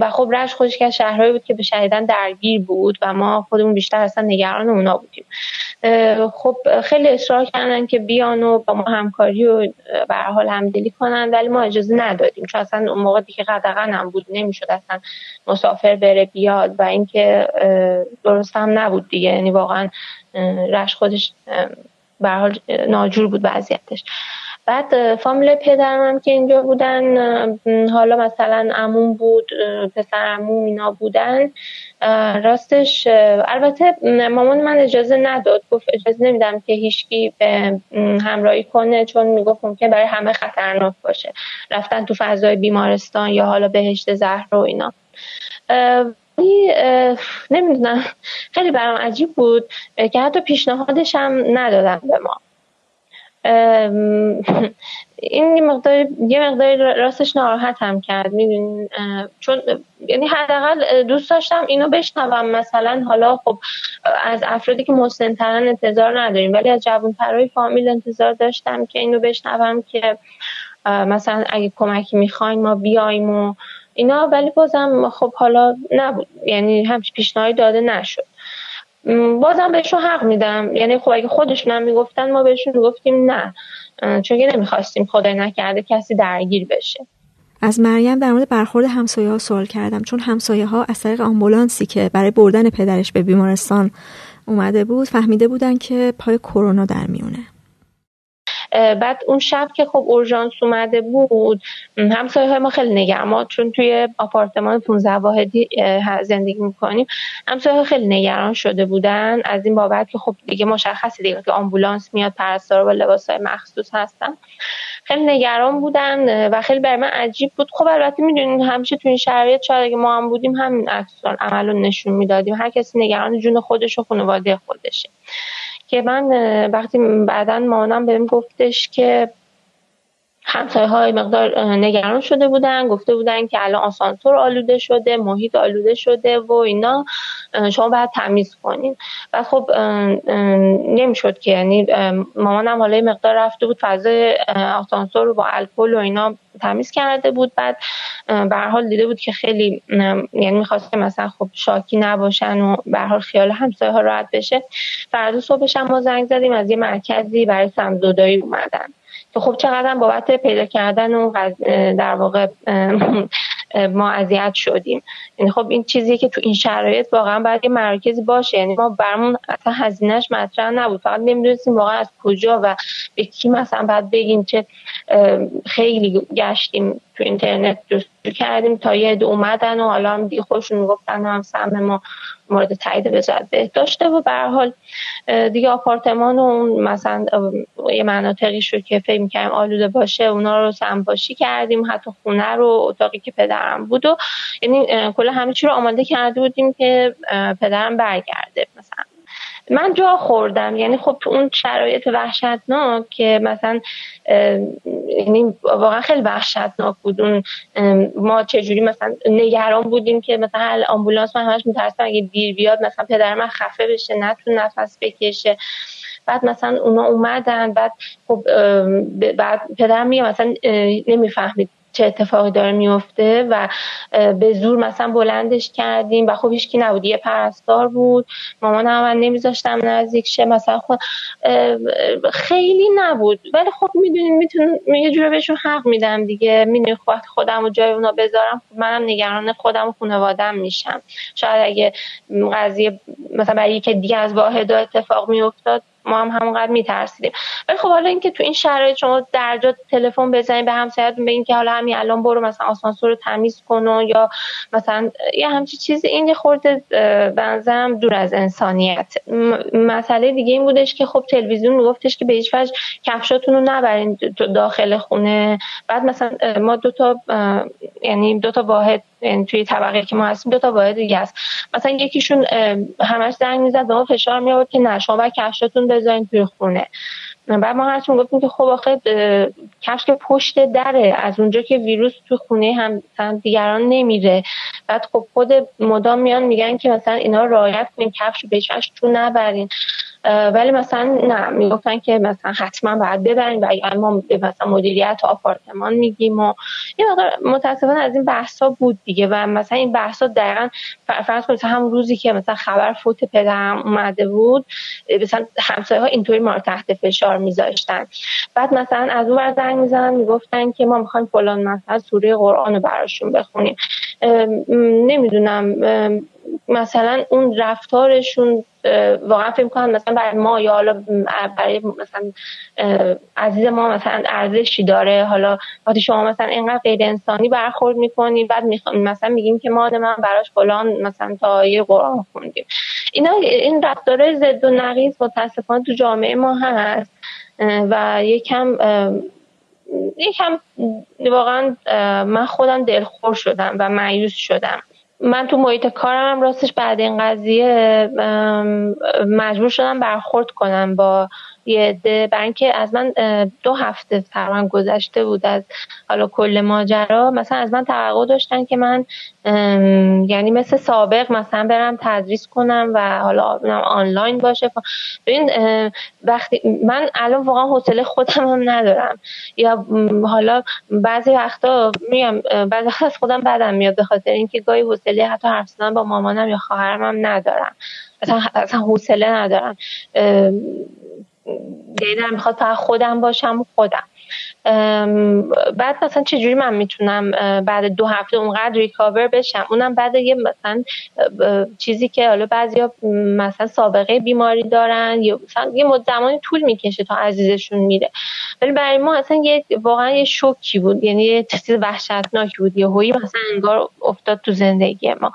و خب رشت خودش که شهرهایی بود که به شدیدن درگیر بود و ما خودمون بیشتر اصلا نگران اونا بودیم. خب خیلی اصرار کردن که بیان و با ما همکاری و به هر حال همدلی کنن ولی ما اجازه ندادیم، چون اصلا اون موقع دیگه قدغن هم بود، نمیشد اصلا مسافر بره بیاد و اینکه درست هم نبود دیگه، یعنی واقعا رشت خودش به هر حال ناجور بود وضعیتش. بعد فامیل پدرم که اینجا بودن، حالا مثلا عموم بود، پسر عموم اینا بودن، راستش البته مامان من اجازه نداد، گفت اجازه نمیدم که هیچکی به همراهی کنه، چون میگفت ممکنه برای همه خطرناک باشه رفتن تو فضای بیمارستان یا حالا بهشت زهر و اینا. نمیدونم خیلی برام عجیب بود که حتی پیشنهادش هم ندادن به ما. این مقدار یه مقداری راستش ناراحتم کرد، میدونین، چون یعنی حداقل دوست داشتم اینو بشنوم، مثلا حالا خب از افرادی که مسن‌ترن انتظار نداریم ولی از جوان‌ترای فامیل انتظار داشتم که اینو بشنوم که مثلا اگه کمکی میخواین ما بیایم و اینا، ولی بازم خب حالا نبود، یعنی همچین پیشنهادی داده نشد. بازم بهشون حق میدم، یعنی خب اگه خودشون هم میگفتن ما بهشون گفتیم نه، چون که نمیخواستیم خدای نکرده کسی درگیر بشه. از مریم در مورد برخورد همسایه‌ها سوال کردم، چون همسایه‌ها از طریق آمبولانسی که برای بردن پدرش به بیمارستان اومده بود فهمیده بودن که پای کرونا در میونه. بعد اون شب که خب اورژانس اومده بود همسایه‌های ما خیلی نگران، چون توی آپارتمان 15 واحدی زندگی می‌کنیم، همسایه‌ها خیلی نگران شده بودن از این بابت که خب دیگه مشخصه دیگه که آمبولانس میاد، پرستارا با لباس‌های مخصوص هستن، خیلی نگران بودن و خیلی برای من عجیب بود. خب البته می‌دونین همیشه تو این شرایط شاید اگه ما هم بودیم همین عملو نشون میدادیم، هر کسی نگران جون خودش و خانواده خودشه. که من وقتی بعداً مامانم بهم گفتش که همسایه‌های مقدار نگران شده بودن، گفته بودن که الان آسانسور آلوده شده، محیط آلوده شده و اینا، شما باید تمیز کنین. و خب نمیشد که، یعنی مامانم حالا مقدار رفته بود فضای آسانسور رو با الکل و اینا تمیز کرده بود، بعد به هر حال دیده بود که خیلی یعنی می‌خواست مثلا خب شاکی نباشن و به هر حال خیال همسایه‌ها راحت بشه. فردا صبحش هم ما زنگ زدیم از یه مرکزی برای سم‌زدایی اومدن که خب چقدر بابت پیدا کردن اون در واقع ما اذیت شدیم. یعنی خب این چیزیه که تو این شرایط واقعا باید یه مرکزی باشه، یعنی ما برمون اصلا هزینهش مطرح نبود، فقط نمی‌دونستیم واقعا از کجا و به کی مثلا باید بگیم. چه خیلی گشتیم تو اینترنت، جستجو کردیم تا یه عده اومدن و حالا هم دیگه خودشون میگفتن هم سهم ما مورد تایید وزارت بهداشته و به هر حال دیگه آپارتمان و اون مثلا یه مناطقی شو که فکر می‌کردیم آلوده باشه اونا رو سمباشی کردیم، حتی خونه رو، اتاقی که پدرم بود و یعنی کلا همه چی رو آماده کرده بودیم که پدرم برگرده. مثلا من جا خوردم، یعنی خب تو اون شرایط وحشتناک که مثلا یعنی واقعا خیلی وحشتناک بود، اون ما چجوری مثلا نگران بودیم که مثلا آمبولانس، من همش میترسم اگه دیر بیاد مثلا پدر من خفه بشه، نتون نفس بکشه. بعد مثلا اونا اومدن، بعد خب بعد پدرم میگه مثلا نمیفهمید چه اتفاقی داره میفته و به زور مثلا بلندش کردیم و خب هیچکی نبود، یه پرستار بود، مامانم من نمیذاشتم نزدیک شه مثلا، خود خیلی نبود، ولی خب میدونین میتونم یه جوری بهشون حق میدم دیگه، میدونین وقتی خودم رو جای اونا بذارم منم نگران خودم و خانواده‌ام میشم. شاید اگه قضیه مثلا برای یکی دیگه از واحدها اتفاق میافتاد ما هم همونقدر میترسیدیم. ولی خب حالا اینکه تو این شرایط شما درجا تلفن بزنید به همسایه‌تون بگین که حالا همین الان برو مثلا آسانسور رو تمیز کن یا مثلا یه همچین چیزی، این خورده بنظرم دور از انسانیت. مسئله دیگه این بودش که خب تلویزیون میگفتش که به هیچ وجه کفشاتون رو نبرین داخل خونه. بعد مثلا ما دو تا واحد توی طبقه که ما هستیم، دو تا واحد دیگه است، مثلا یکیشون همش زنگ میزد به ما فشار می آورد که نه شما باید کفشاتون بذارین توی خونه. بعد ما هرچون گفتیم که خب آخه کفش که پشت دره، از اونجا که ویروس تو خونه هم دیگران نمیره. بعد خب خود مدام میان میگن که مثلا اینا رعایت کنین، کفش بچش تو نبرین، ولی مثلا نه میگفتن که مثلا حتما باید ببرین و اگر ما مثلا مدیریت آپارتمان میگیم و یه مقدار متاسفانه از این بحثا بود دیگه. و مثلا این بحثا دقیقاً فرض کنید هم روزی که مثلا خبر فوت پدرم اومده بود، مثلا همسایه‌ها اینطوری ما رو تحت فشار میذاشتن. بعد مثلا از اون ور زنگ میزنن میگفتن که ما میخوایم فلان مثلا سوره قرآن رو براشون بخونیم. نمیدونم مثلا اون رفتارشون واقعا فکر می‌کنم مثلا برای ما یا حالا برای مثلا عزیز ما مثلا ارزشی داره. حالا وقتی شما مثلا اینقدر غیر انسانی برخورد می‌کنی، بعد مثلا میگیم که ما من براش فلان مثلا تا آیه قرآن خوندیم، این رفتار ضد و نقیض متأسفانه تو جامعه ما هست و یکم واقعا من خودم دلخور شدم و مایوس شدم. من تو محیط کارم راستش بعد این قضیه مجبور شدم برخورد کنم با یه عده، برای اینکه از من 2 هفته تقریبا گذشته بود از حالا کل ماجرا، مثلا از من توقع داشتن که من یعنی مثل سابق مثلا برم تدریس کنم و حالا آنلاین باشه. ببین وقتی من الان واقعا حوصله خودم هم ندارم، یا حالا بعضی وقتا میگم بعضی وقتا از خودم بدم میاد به خاطر اینکه گاهی حوصله حتی حرف زدن با مامانم یا خواهرم هم ندارم، اصلا حوصله ندارم، دیدم میخواد فقط خودم باشم و خودم. بعد مثلا چجوری من میتونم بعد 2 هفته اونقدر ریکاور بشم، اونم بعد یه مثلا چیزی که حالا بعضیا مثلا سابقه بیماری دارن یا مثلا یه مدت زمانی طول میکشه تا عزیزشون میره. ولی برای ما اصلا واقعا یه شوکی بود، یعنی یه چیز وحشتناکی بود، یهویی مثلا انگار افتاد تو زندگی ما.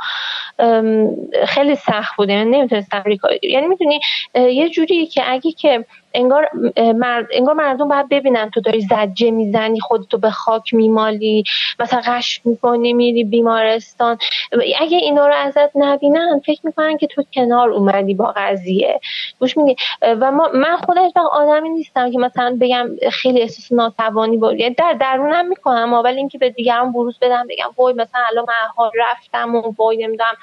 خیلی سخت بود، نمیتونستم یعنی میتونی یه جوری که اگه که انگار مردم باید ببینن تو داری زجه میزنی، خودتو به خاک میمالی، مثلا غش میکنی میری بیمارستان، اگه اینا رو ازت نبینن فکر میکنن که تو کنار اومدی با قضیه، گوش میدی. و من خودش آدمی نیستم که مثلا بگم خیلی احساس ناتوانی بود، یعنی در درونم میکنم، ولی اینکه به دیگران بروز بدم بگم وای مثلا الان من رفتم و وای نمیدونم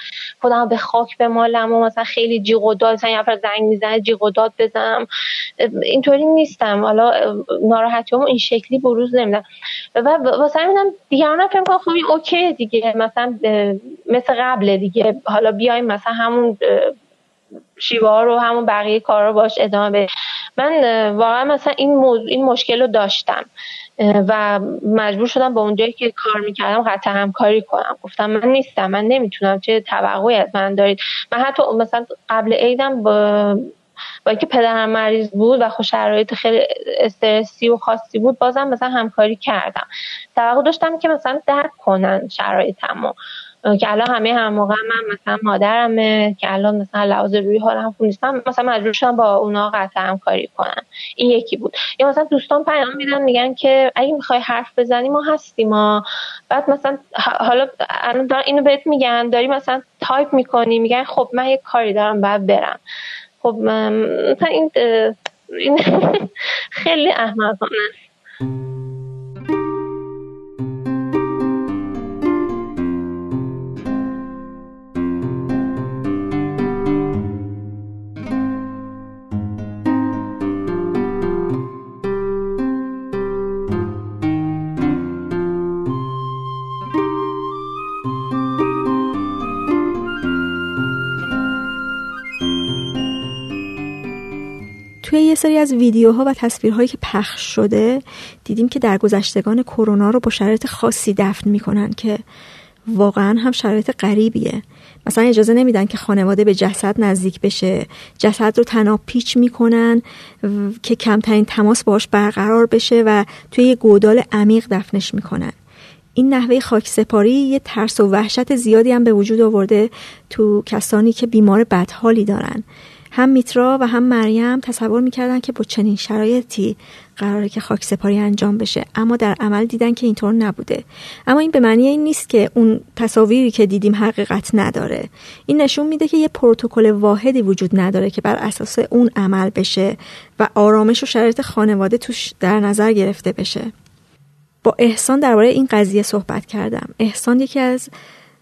خودم به خاک بمالم و مثلا خیلی جیغ و داد، مثلا یه نفر زنگ میزنه جیغ و داد بزنم، اینطوری نیستم، حالا ناراحتیامو این شکلی بروز نمیدم و واسه همینم دیگران فکر می‌کنن خب این اوکی دیگه، مثلا مثل قبل دیگه، حالا بیایم مثلا همون شیوه ها رو همون بقیه کارا رو باش ادامه بدیم. من واقعا مثلا این مشکل رو داشتم و مجبور شدم با اونجایی که کار میکردم قطع همکاری کنم. گفتم من نیستم، من نمیتونم، چه توقعی از من دارید. من حتی مثلا قبل عیدم با اینکه پدرم مریض بود و شرایط خیلی استرسی و خاصی بود، بازم مثلا همکاری کردم، توقع داشتم که مثلا درک کنن شرایطمو، که الان همه هم موقع من مثلا مادرمه که الان مثلا لحاظ روی حالم خوب نیستم، مثلا مجبور شدم با اونا قطع همکاری کنم. این یکی بود. یا مثلا دوستان پیام میدن میگن که اگه میخوای حرف بزنی ما هستیم ما. بعد مثلا حالا اینو بهت میگن داری مثلا تایپ میکنی، میگن خب من یه کاری دارم باید برم. خب مثلا این خیلی احمقانه است. توی یه سری از ویدیوها و تصویرهایی که پخش شده دیدیم که درگذشتگان کرونا رو با شرایط خاصی دفن میکنن که واقعا هم شرایط غریبیه. مثلا اجازه نمیدن که خانواده به جسد نزدیک بشه، جسد رو تناب پیچ میکنن که کمترین تماس باش برقرار بشه و توی یه گودال عمیق دفنش میکنن. این نحوه خاکسپاری یه ترس و وحشت زیادی هم به وجود آورده تو کسانی که بیمار بدحالی دارن. هم میترا و هم مریم تصور میکردن که با چنین شرایطی قراره که خاکسپاری انجام بشه، اما در عمل دیدن که اینطور نبوده. اما این به معنی این نیست که اون تصاویری که دیدیم حقیقت نداره. این نشون میده که یه پروتکل واحدی وجود نداره که بر اساس اون عمل بشه و آرامش و شرایط خانواده توش در نظر گرفته بشه. با احسان درباره این قضیه صحبت کردم. احسان یکی از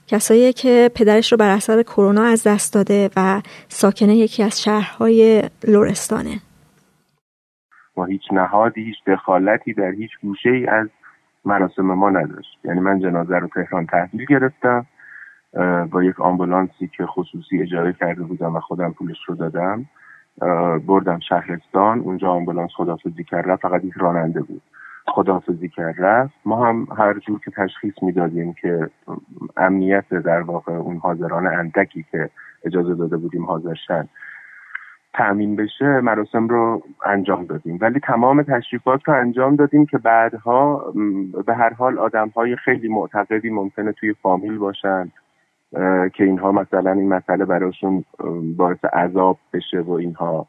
کسایی که پدرش رو بر اثر کرونا از دست داده و ساکنه یکی از شهرهای لرستانه. ما هیچ نهادی، هیچ دخالتی در هیچ گوشه‌ای از مراسم ما نداشت. یعنی من جنازه رو تهران تحویل گرفتم با یک آمبولانسی که خصوصی اجاره کرده بودم و خودم پولش رو دادم، بردم شهرستان. اونجا آمبولانس خداحافظی کرد، فقط یک راننده بود. خداحافظی کرد. ما هم هر جور که تشخیص میدادیم که امنیت در واقع اون حاضران اندکی که اجازه داده بودیم حاضرشن تأمین بشه، مراسم رو انجام دادیم. ولی تمام تشریفات رو انجام دادیم که بعدها به هر حال آدم‌های خیلی معتقدی ممکنه توی فامیل باشن که اینها مثلا این مسئله براشون باعث عذاب بشه و اینها.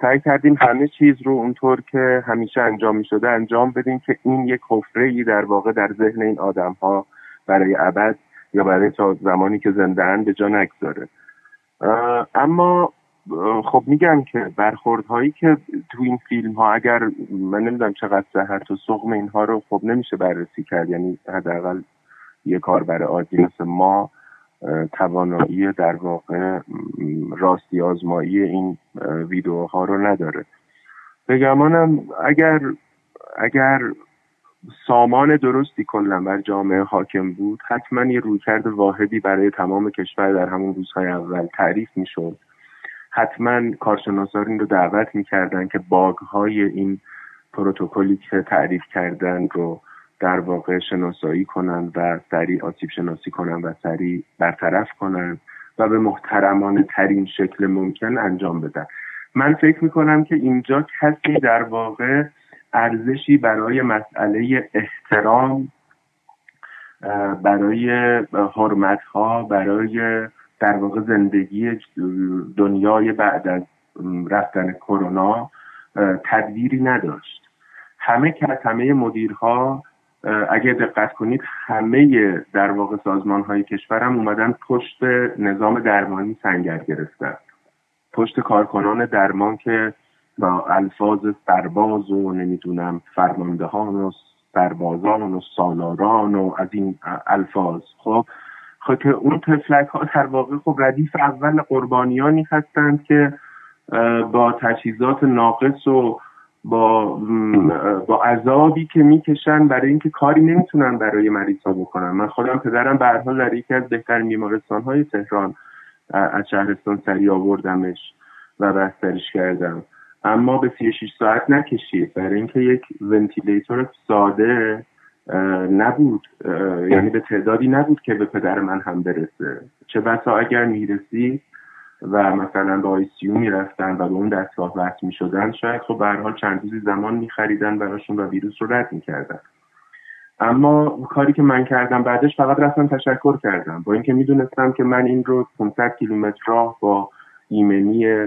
سعی کردیم همه چیز رو اونطور که همیشه انجام می شده انجام بدیم که این یک حفره‌ای در واقع در ذهن این آدم‌ها برای ابد یا برای تا زمانی که زنده‌اند به جا نگذاره. اما خب میگم که برخوردهایی که تو این فیلم‌ها، اگر من نمیدونم چقدر صحت و سقم اینها رو خب نمیشه بررسی کرد، یعنی حداقل یه کاربر عادی مثل ما توانایی در واقع راستی آزمایی این ویدیوها رو نداره. به گمانم اگر سامان درستی کلا بر جامعه حاکم بود، حتما یه رویکرد واحدی برای تمام کشور در همون روزهای اول تعریف میشد. حتما کارشناسان این رو دعوت میکردن که باگ‌های این پروتکلی که تعریف کردن رو در واقع شناسایی کنن و سریع آسیب شناسی کنن و سریع برطرف کنن و به محترمانه ترین شکل ممکن انجام بدن. من فکر میکنم که اینجا کسی در واقع ارزشی برای مسئله احترام، برای حرمتها، برای در واقع زندگی دنیای بعد از رفتن کرونا تدبیری نداشت. همه مدیرها اگه دقت کنید، همه در واقع سازمان‌های کشورم اومدن پشت نظام درمانی سنگر گرفتن، پشت کارکنان درمان که با الفاظ سرباز و نمیدونم فرماندهان و سربازان و سالاران و از این الفاظ. خب که اون تفلک‌ها در واقع خب ردیف اول قربانیانی هستند که با تجهیزات ناقص و با عذابی که میکشن برای اینکه کاری نمیتونن برای مریض‌ها بکنن. من خودم پدرم به هر حال در یکی از بهترین بیمارستان‌های تهران از شهرستان سریع آوردمش و بسترش کردم، اما به 36 ساعت نکشید برای اینکه یک ونتیلیتور ساده نبود، یعنی به تعدادی نبود که به پدر من هم برسه. چه بسا اگر میرسید و مثلا با ICU میرفتن و به اون دستگاه وصل میشدن، شاید خب به هر حال چند روزی زمان میخریدن براشون و ویروس رو رد میکردن. اما کاری که من کردم بعدش فقط رفتم تشکر کردم، با اینکه میدونستم که من این رو 500 کیلومتر راه با ایمنی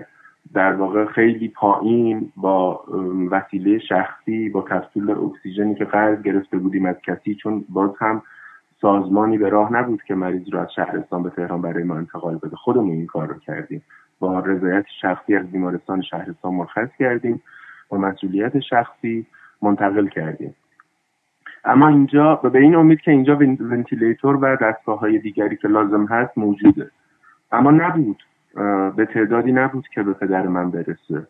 در واقع خیلی پایین، با وسیله شخصی، با کپسول اکسیژنی که قرض گرفته بودیم از کسی، چون باز هم سازمانی به راه نبود که مریض رو از شهرستان به تهران برای ما انتقال بده، خودمون این کار رو کردیم. با رضایت شخصی از بیمارستان شهرستان مرخص کردیم و مسئولیت شخصی منتقل کردیم. اما اینجا به این امید که اینجا ونتیلیتور و دستگاه‌های دیگری که لازم هست موجوده، اما نبود، به تعدادی نبود که به پدر من برسه.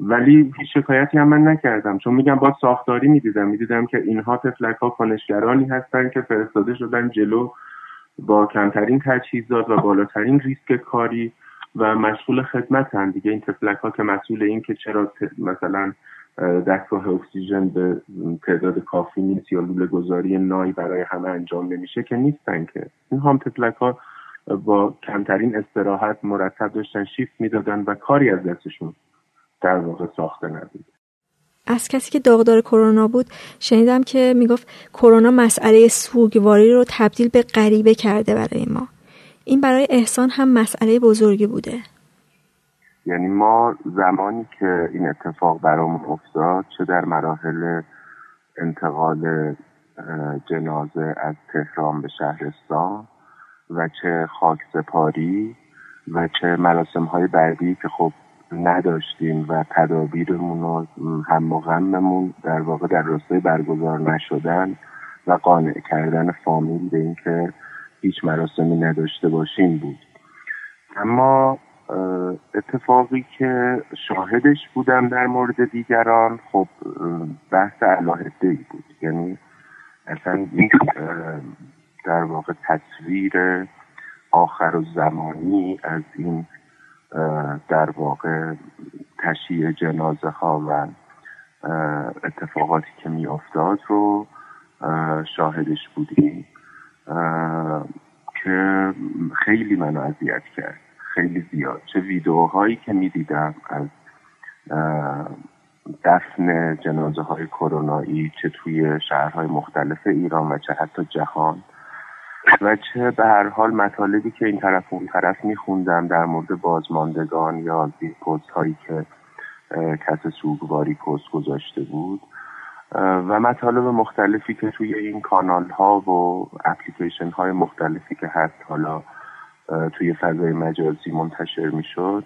ولی هیچ شکایتی هم من نکردم، چون میگم با ساختاری میدیدم که اینها تفلک‌ها کنشگرانی هستن که فرستاده شدن جلو با کمترین تجهیزات و بالاترین ریسک کاری و مسئول خدمتن دیگه این تفلک ها که مسئول این که چرا مثلا دستگاه اکسیژن به تعداد کافی نیست یا لوله گذاری نای برای همه انجام نمیشه که نیستن. که این هم تفلک ها با کمترین استراحت مرتب داشتن شیفت میدادن و کاری از دستشون در واقع ساخته نبود. از کسی که داغدار کرونا بود شنیدم که میگفت کرونا مسئله سوگواری رو تبدیل به غریبه کرده برای ما. این برای احسان هم مسئله بزرگی بوده. یعنی ما زمانی که این اتفاق برامون افتاد، چه در مراحل انتقال جنازه از تهران به شهرستان و چه خاکسپاری و چه مراسم‌های بعدی که خب نداشتیم و تدابیرمون و هم و غممون در واقع در راستای برگزار نشدن و قانع کردن فامیل به این که هیچ مراسمی نداشته باشیم بود. اما اتفاقی که شاهدش بودم در مورد دیگران خب بحث علاهده‌ای بود. یعنی اصلا این در واقع تصویر آخر الزمانی از این در واقع تشییع جنازه ها و اتفاقاتی که می افتاد رو شاهدش بودیم که خیلی منو اذیت کرد، خیلی زیاد. چه ویدیوهایی که می دیدم از دفن جنازه های کرونایی، چه توی شهرهای مختلف ایران و چه حتی جهان، و چه به هر حال مطالبی که این طرف اون طرف میخوندم در مورد بازماندگان یا پست هایی که کس سوگواری پست گذاشته بود و مطالب مختلفی که توی این کانال ها و اپلیکیشن های مختلفی که هست حالا توی فضای مجازی منتشر میشد،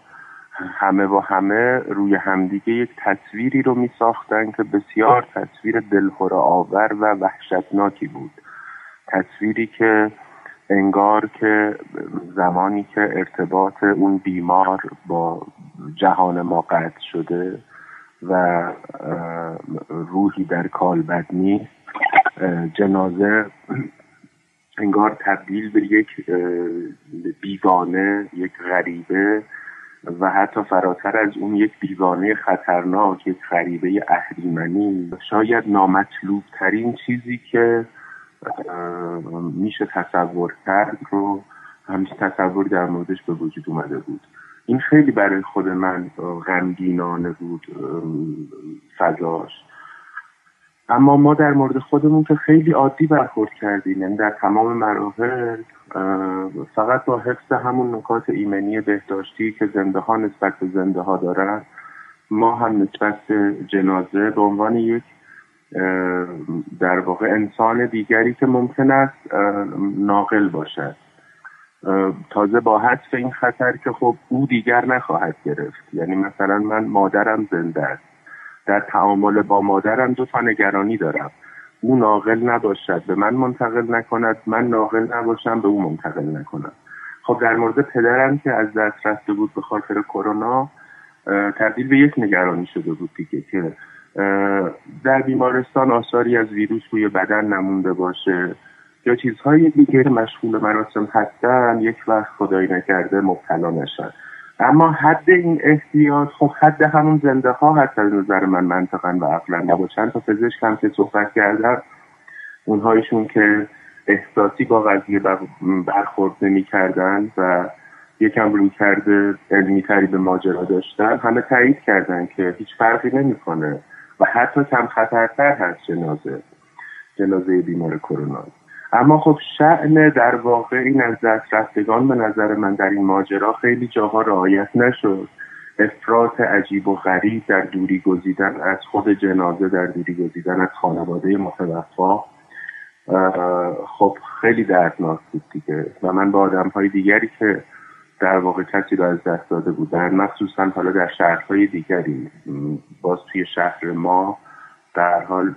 همه با همه روی همدیگه یک تصویری رو میساختن که بسیار تصویر دلخوره آور و وحشتناکی بود. تصویری که انگار که زمانی که ارتباط اون بیمار با جهان ما قطع شده و روحی در کالبد نیست، جنازه انگار تبدیل به یک بیگانه، یک غریبه و حتی فراتر از اون یک بیگانه خطرناک، یک غریبه اهریمنی، شاید نامطلوب ترین چیزی که میشه تصور کرد رو همیشه تصور در موردش به وجود اومده بود. این خیلی برای خود من غمگینانه بود فضاش. اما ما در مورد خودمون که خیلی عادی برخورد کردیم، یعنی در تمام مراحل فقط با حفظ همون نکات ایمنی بهداشتی که زنده ها نسبت به زنده ها دارن، ما هم نسبت به جنازه به عنوان یک در واقع انسان دیگری که ممکن است ناقل باشد، تازه با حذف این خطر که خب او دیگر نخواهد گرفت. یعنی مثلا من مادرم زنده است، در تعامل با مادرم دو تا نگرانی دارم، او ناقل نباشد به من منتقل نکند، من ناقل نباشم به او منتقل نکنم. خب در مورد پدرم که از دست رفته بود به خاطر کرونا تبدیل به یک نگرانی شده بود دیگه، که در بیمارستان آثاری از ویروس روی بدن نمونده باشه یا چیزهای دیگه مشغول مراسم هستن، یک وقت خدایی نکرده مبتلا نشن. اما حد این احتیاط، خب حد همون زنده ها هست از نظر من منطقا و عقلا. با چند تا پزشک هم که صحبت کردم، اونهایشون که احساسی با قضیه برخورد نمی کردن و یکم روی کرده علمی تری به ماجرا داشتن، همه تایید کردن که هیچ فرقی نمی کنه و حتی کم خطرتر هست جنازه بیمار کرونا. اما خب شأن در واقع این از دست رفتگان به نظر من در این ماجرا خیلی جاها رعایت نشد. افراط عجیب و غریب در دوری گزیدن از خود جنازه، در دوری گزیدن از خانواده متوفا، خب خیلی دردناک بود دیگه. و من با آدم‌های دیگری که در واقع کسی رو از دست داده بودن، مخصوصا حالا در شهرهای دیگری، باز توی شهر ما در حال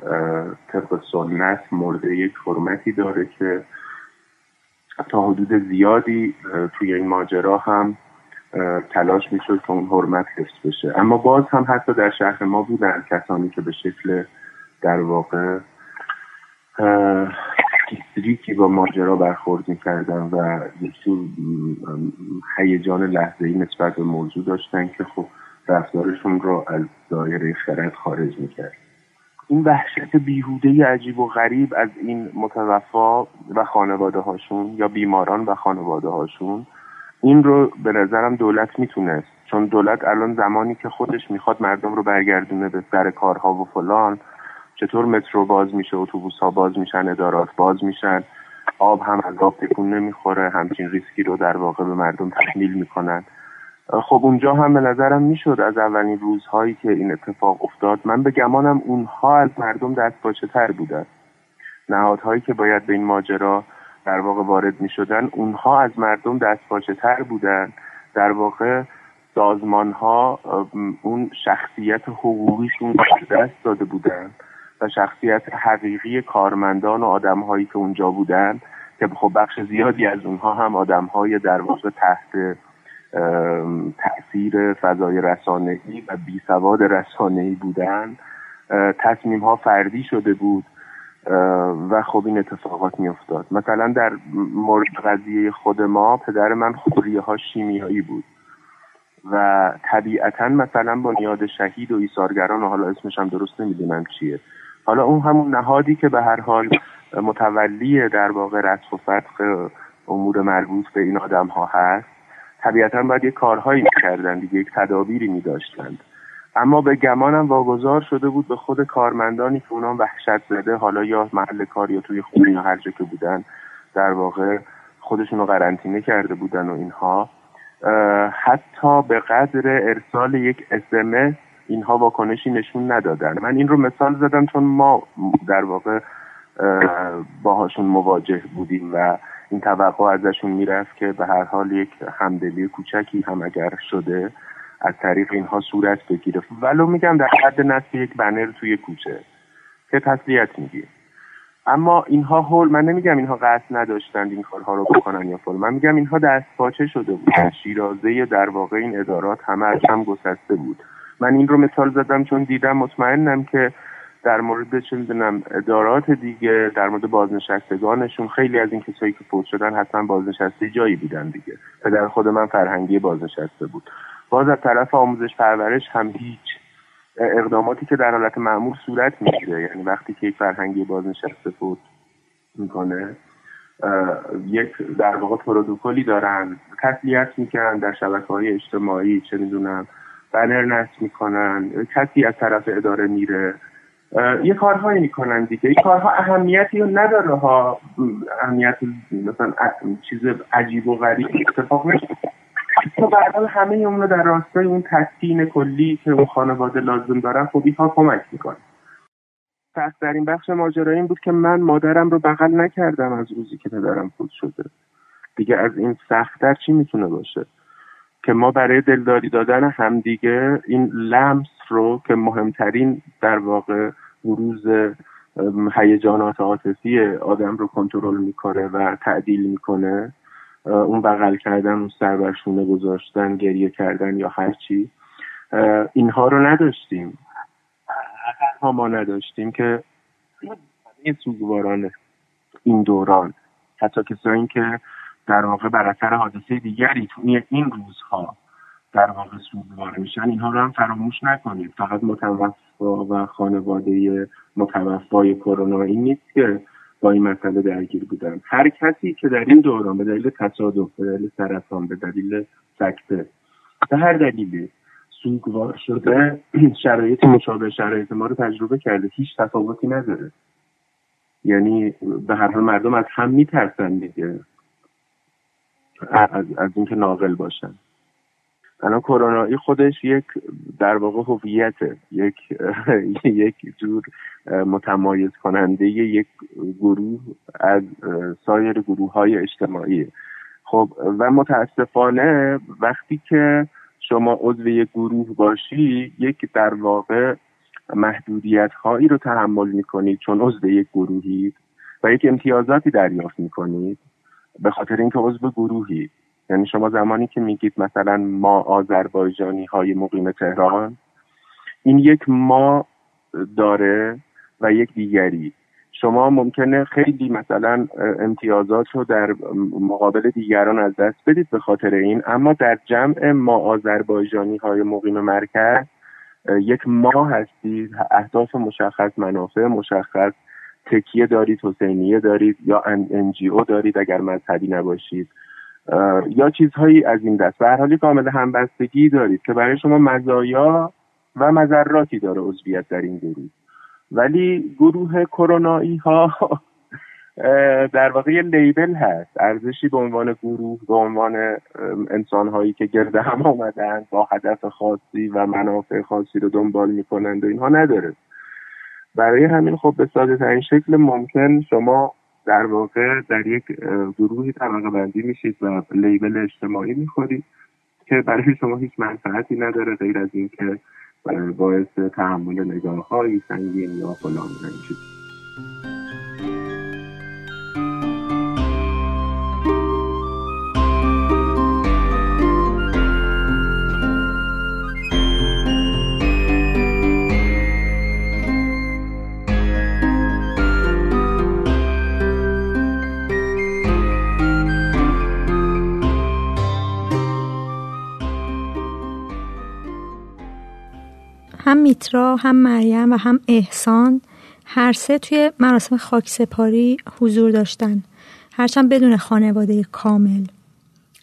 طبق سنت مرده یک حرمتی داره که تا حدود زیادی توی این ماجرا هم تلاش میشد که اون حرمت حفظ بشه. اما باز هم حتی در شهر ما بودن کسانی که به شکل در واقع تیتریکی با ماجرا برخورد می‌کردن و یک جور هیجان لحظه‌ای نسبت به موضوع داشتن که خب رفتارشون رو از دایره خرد خارج می‌کرد. این وحشت بیهوده عجیب و غریب از این متوفا و خانواده‌هاشون یا بیماران و خانواده‌هاشون، این رو به نظرم دولت میتونه، چون دولت الان زمانی که خودش میخواد مردم رو برگردونه به سر کارها و فلان، چطور مترو باز میشه، اتوبوس‌ها باز میشن، ادارات باز میشن، آب هم از آب تکون نمیخوره، همچین ریسکی رو در واقع به مردم تحمیل میکنن. خب اونجا هم به نظرم میشد از اولین روزهایی که این اتفاق افتاد، من به گمانم اونها از مردم دست باچه‌تر بودن. نهادهایی که باید به این ماجرا در واقع وارد میشدن، اونها از مردم دست باچه‌تر بودن. در واقع سازمان‌ها اون شخصیت حقوقیشون رو دست داده بودن و شخصیت حقیقی کارمندان و آدم‌هایی که اونجا بودن، که خب بخش زیادی از اونها هم آدم‌های در واقع تحت تأثیر فضای رسانه‌ای و بیسواد رسانه‌ای بودن، تصمیم‌ها فردی شده بود و خب این اتفاقات می‌افتاد. مثلا در مورد قضیه خود ما، پدر من خوریه‌ها شیمیایی بود و طبیعتاً مثلا با نیاد شهید و ایثارگران و حالا اسمش هم درست نمی‌دونم چیه، حالا اون همون نهادی که به هر حال متولی در واقع رتق و فتق امور مربوط به این آدم‌ها هست، طبیعتاً باید یک کارهایی می‌کردن دیگه، یک تدابیری می‌داشتند. اما به گمانم واگذار شده بود به خود کارمندانی که اونا وحشت زده، حالا یا محل کار یا توی خونه یا هر جا که بودن، در واقع خودشون رو قرنطینه کرده بودن و اینها. حتی به قدر ارسال یک SMS اینها واکنشی نشون ندادن. من این رو مثال زدم چون ما در واقع باهاشون مواجه بودیم و این توقع ازشون میرفت که به هر حال یک همدلی کوچکی هم اگر شده از طریق اینها صورت بگیره، ولو میگم در حد نصب یک بنر توی کوچه که تسلیت میگه. اما اینها من نمیگم اینها قصد نداشتند این کارها رو بکنن یا فلان، من میگم اینها دست پاچه شده بود. شیرازه در واقع این ادارات همه از هم گسسته بود. من این رو مثال زدم چون دیدم، مطمئنم که در مورد ادارات دیگه، در مورد بازنشستگانشون، خیلی از این کسایی که فوت شدن حتما بازنشسته جایی بودن دیگه. پدر خود من فرهنگی بازنشسته بود. باز از طرف آموزش پرورش هم هیچ اقداماتی که در حالت معمول صورت میگیره، یعنی وقتی که یک فرهنگی بازنشسته فوت میکنه، یک در واقع پروتکلی دارن، تسلیت میکنن در شبکه‌های اجتماعی، چه میدونم بنر نصب میکنن، کسی از طرف اداره میره، یه کارهایی میکنن دیگه. این کارها اهمیتی نداره ها، اهمیت مثلا چیز عجیب و غریب اتفاق نمیفته. تو بعداً همه اون رو در راستای اون تسکین کلی که اون خانواده لازم دارن، خب اینها کمک میکنن. سخت‌ترین بخش ماجرا این بود که من مادرم رو بغل نکردم از روزی که پدرم فوت شده. دیگه از این سخت‌تر چی میتونه باشه؟ که ما برای دلداری دادن همدیگه این لمس رو که مهمترین در واقع بروز هیجانات عاطفی آدم رو کنترل میکنه و تعدیل میکنه، اون بغل کردن، اون سر بر شونه گذاشتن، گریه کردن یا هر چی، اینها رو نداشتیم. هرها ما نداشتیم که این سوگوارانه این دوران، حتی کسایی که در واقع بر اثر حادثه دیگری توی این روزها در واقع سوگوار میشن، اینها رو هم فراموش نکنیم. فقط متوفا و خانواده متوفای کرونا این نیست که با این مسئله درگیر بودن. هر کسی که در این دوران به دلیل تصادف، به دلیل سرطان، به دلیل سکته، به هر دلیلی سوگوار شده، شرایط مشابه شرایط ما رو تجربه کرده، هیچ تفاوتی نداره. یعنی به هر حال مردم از هم میترسن دیگه، از اینکه ناقل باشن. الان کرونایی خودش یک در واقع هویته، یک جور متمایز کننده یک گروه از سایر گروه‌های اجتماعی. خب و متاسفانه وقتی که شما عضو یک گروه باشی، یک در واقع محدودیت‌هایی رو تحمل می‌کنید چون عضو یک گروهید و یک امتیازاتی دریافت می‌کنید به خاطر اینکه عضو گروهی. یعنی شما زمانی که میگید مثلا ما آذربایجانی های مقیم تهران، این یک ما داره و یک دیگری. شما ممکنه خیلی مثلا امتیازات رو در مقابل دیگران از دست بدید به خاطر این، اما در جمع ما آذربایجانی های مقیم مرکز یک ما هستید، اهداف مشخص، منافع مشخص، تکیه دارید، حسینیه دارید یا NGO دارید اگر مذهبی نباشید یا چیزهایی از این دست. به هر حال کامل همبستگی دارید که برای شما مزایا و مضراتی داره عضویت در این گروه. ولی گروه کرونایی ها در واقع یه لیبل هست، ارزشی به عنوان گروه، به عنوان انسان هایی که گرد هم آمدن با هدف خاصی و منافع خاصی رو دنبال می کنند و اینها نداره. برای همین خب به ساده ترین شکل ممکن شما در واقع در یک گروهی طبقه بندی میشید و لیبل اجتماعی میخورید که برای شما هیچ منفعتی نداره غیر از این که باعث تحمل نگاه‌های سنگین یا فلان میشید. هم میترا، هم مریم و هم احسان هر سه توی مراسم خاکسپاری حضور داشتن، هرچند بدون خانواده کامل.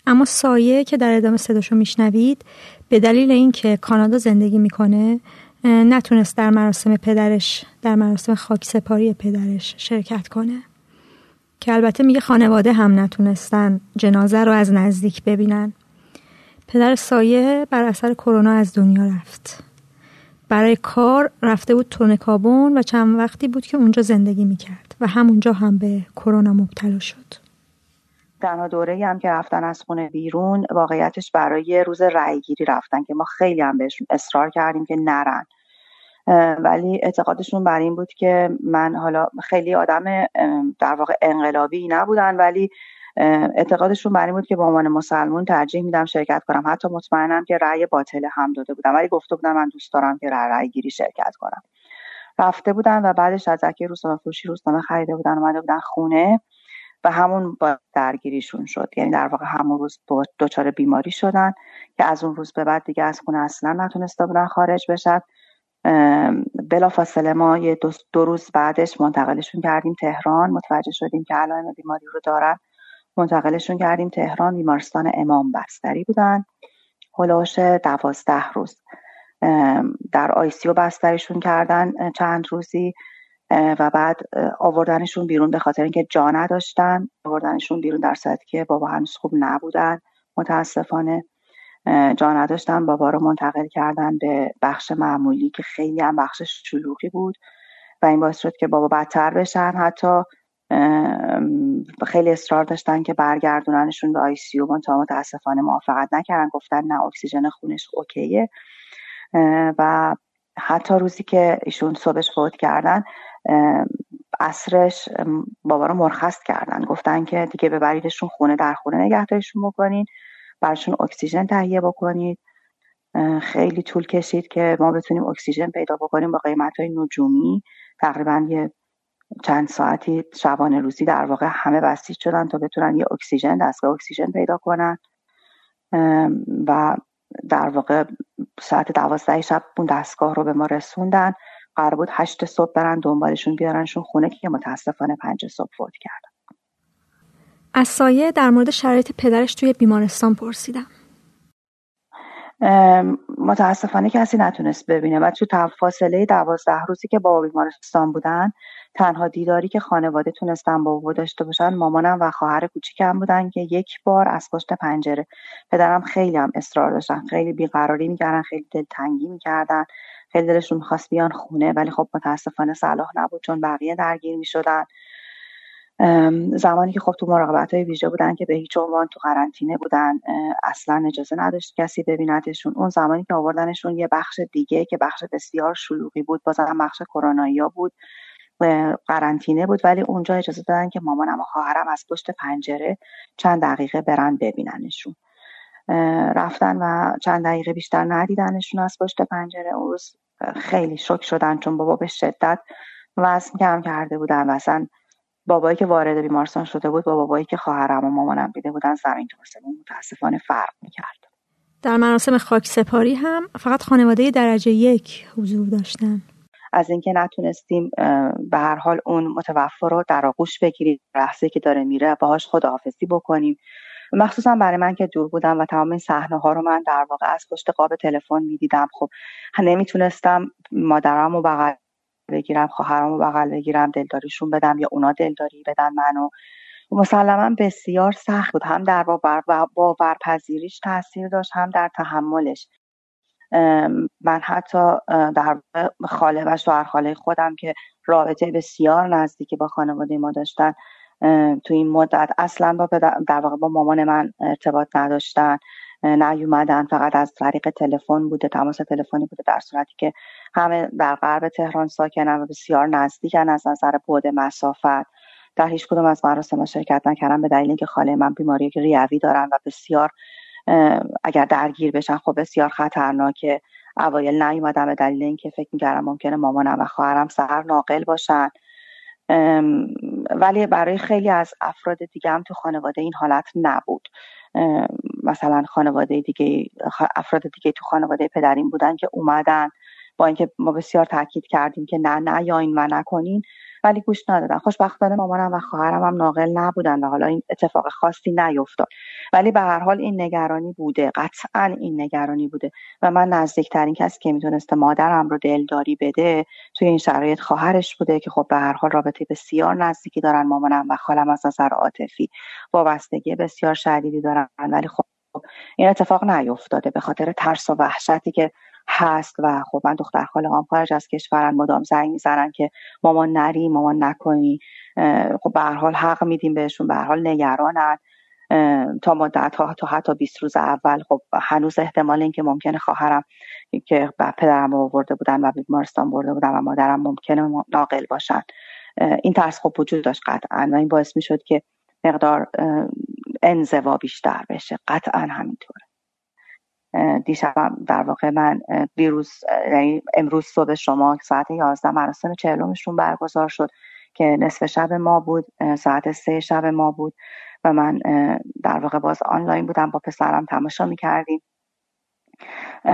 اما سایه که در ادامه صداشو میشنوید به دلیل اینکه کانادا زندگی میکنه نتونست در مراسم خاکسپاری پدرش شرکت کنه، که البته میگه خانواده هم نتونستن جنازه رو از نزدیک ببینن. پدر سایه بر اثر کرونا از دنیا رفت، برای کار رفته بود تونکابون و چند وقتی بود که اونجا زندگی میکرد و همونجا هم به کرونا مبتلا شد. تنها دوره‌ای هم که رفتن از خونه بیرون واقعیتش برای روز رأی‌گیری رفتن که ما خیلی هم بهشون اصرار کردیم که نرن، ولی اعتقادشون بر این بود که من حالا خیلی آدم در واقع انقلابی نبودن، ولی اعتقادشون بر این بود که به عنوان مسلمون ترجیح میدم شرکت کنم، حتی مطمئنم که رأی باطل هم داده بودم، ولی گفته بودم من دوست دارم که رأی گیری شرکت کنم. رفته بودن و بعدش از اکی روزنامه خریده بودن، اومده بودن خونه و همون با درگیریشون شد، یعنی در واقع همون روز دچار بیماری شدن که از اون روز به بعد دیگه از خونه اصلا نتونسته بودن خارج بشن. بلافاصله ما یه دو روز بعدش منتقلشون کردیم تهران، متوجه شدیم که علائم بیماری رو دارن، منتقلشون کردیم تهران، بیمارستان امام بستری بودن، هلوش 12 روز در ICU بستریشون کردن چند روزی و بعد آوردنشون بیرون به خاطر اینکه جا نداشتن، آوردنشون بیرون در صورتی که بابا هنوز خوب نبودن، متاسفانه جا نداشتن. بابا رو منتقل کردن به بخش معمولی که خیلی هم بخش شلوغی بود و این باعث شد که بابا بدتر بشن، حتی خیلی اصرار داشتن که برگردوننشون به ICU، منتها متاسفانه موافقت نکردن، گفتن نه اکسیژن خونش اوکیه. و حتی روزی که ایشون صبحش فوت کردن عصرش بابا رو مرخص کردن، گفتن که دیگه ببریدشون خونه، در خونه نگهداریشون بکنین، براشون اکسیژن تهیه بکنید. خیلی طول کشید که ما بتونیم اکسیژن پیدا بکنیم با قیمت‌های نجومی، تقریباً یه چند ساعتی شبانه روزی در واقع همه بسیج شدن تا بتونن یه اکسیژن، دستگاه اکسیژن پیدا کنن و در واقع ساعت 12 شب اون دستگاه رو به ما رسوندن. قرار بود 8 صبح برن دنبالشون بیارنشون خونه که متاسفانه 5 صبح فوت کردن. از سایه در مورد شرایط پدرش توی بیمارستان پرسیدم. متاسفانه کسی نتونست ببینه و تو فاصله 12 روزی که بابا بیمارستان بودن تنها دیداری که خانواده تونستن بابا داشته باشن مامانم و خواهر کوچیکم بودن که 1 بار از پشت پنجره. پدرم خیلی هم اصرار داشتن، خیلی بیقراری میکردن، خیلی دلتنگی میکردن، خیلی دلشون میخواست بیان خونه، ولی خب متاسفانه صلاح نبود چون بقیه درگیر میشدن. زمانی که خب تو مراقبت‌های ویژه بودن که به هیچ عنوان تو قرنطینه بودن اصلا اجازه نداشت کسی ببینتشون. اون زمانی که آوردنشون یه بخش دیگه که بخش بسیار شلوغی بود، بازم بخش کرونایا بود، قرنطینه بود، ولی اونجا اجازه دادن که مامانم و خواهرم از پشت پنجره چند دقیقه برن ببیننشون. رفتن و چند دقیقه بیشتر ندیدنشون از پشت پنجره. اون روز خیلی شوک شدن چون بابا به شدت وزن کم کرده بودن و اصلا بابایی که وارد بیمارستان شده بود با بابایی که خواهرم و مامانم دیده بودن زمین ترسمون متاسفانه فرق میکرد. در مراسم خاکسپاری هم فقط خانواده درجه یک حضور داشتن. از اینکه نتونستیم به هر حال اون متوفی رو در آغوش بگیریم، لحظه‌ای که داره میره باهاش خداحافظی بکنیم، مخصوصا برای من که دور بودم و تمام این صحنه ها رو من در واقع از پشت قاب تلفن میدیدم. خب نمیتونستم مادرمو بغل بگیرم، خواهرمو بغل بگیرم، دلداریشون بدم یا اونا دلداری بدن منو. مسلما بسیار سخت بود، هم در باورپذیریش تاثیر داشت، هم در تحملش. من حتی در خاله و شوهر خاله خودم که رابطه بسیار نزدیکی با خانواده ما داشتن، تو این مدت اصلا در واقع با مامان من ارتباط نداشتن، نیومدن، فقط از طریق تلفن بوده، تماس تلفنی بوده، در صورتی که همه در غرب تهران ساکنن و بسیار نزدیکن از نظر بعد مسافت. در هیچ کدوم از مراسم شرکت نکردم به دلیل اینکه خاله من بیماری ریوی دارن و بسیار اگر درگیر بشن خب بسیار خطرناکه. اوایل نیومدم به دلیل اینکه فکر می‌کردم ممکنه مامانم و خواهرم سر ناقل باشن، ولی برای خیلی از افراد دیگه هم تو خانواده این حالت نبود. مثلا خانواده دیگه، افراد دیگه تو خانواده پدریم بودن که اومدن، با اینکه ما بسیار تاکید کردیم که نه یا این و نکنین، ولی گوش ندادن. خوشبختانه مامانم و خواهرم هم ناقل نبودن و حالا این اتفاق خاصی نیفتاد، ولی به هر حال این نگرانی بوده، قطعا این نگرانی بوده. و من نزدیکترین کسی که میتونسته مادرم رو دلداری بده توی این شرایط خواهرش بوده که خب به هر حال رابطه بسیار نزدیکی دارن. مامانم و خالم از نظر عاطفی وابستگی بسیار شدیدی دارن، ولی خب این اتفاق نیفتاده به خاطر ترس و وحشتی که هست. و خب من دختر خاله‌ام خارج از کشورن، مدام زنگ میزنن که مامان نری، مامان نکنی. خب به هر حال حق میدیم بهشون، به هر حال نگرانن تا مدت ها، تا حتی 20 روز اول. خب هنوز احتمال اینکه ممکنه خواهرم که با پدرم آورده بودن و بیمارستان برده بودن و مادرم ممکنه ناقل باشن، این ترس خب وجود داشت قطعا و این باعث میشد که مقدار انزوا بیشتر بشه. قطعا همینطوره. دیشب در واقع من دیروز، یعنی امروز صبح شما ساعت 11 مراسم 40مشون برگزار شد که نصف شب ما بود، ساعت 3 شب ما بود و من در واقع باز آنلاین بودم، با پسرم تماشا می‌کردیم.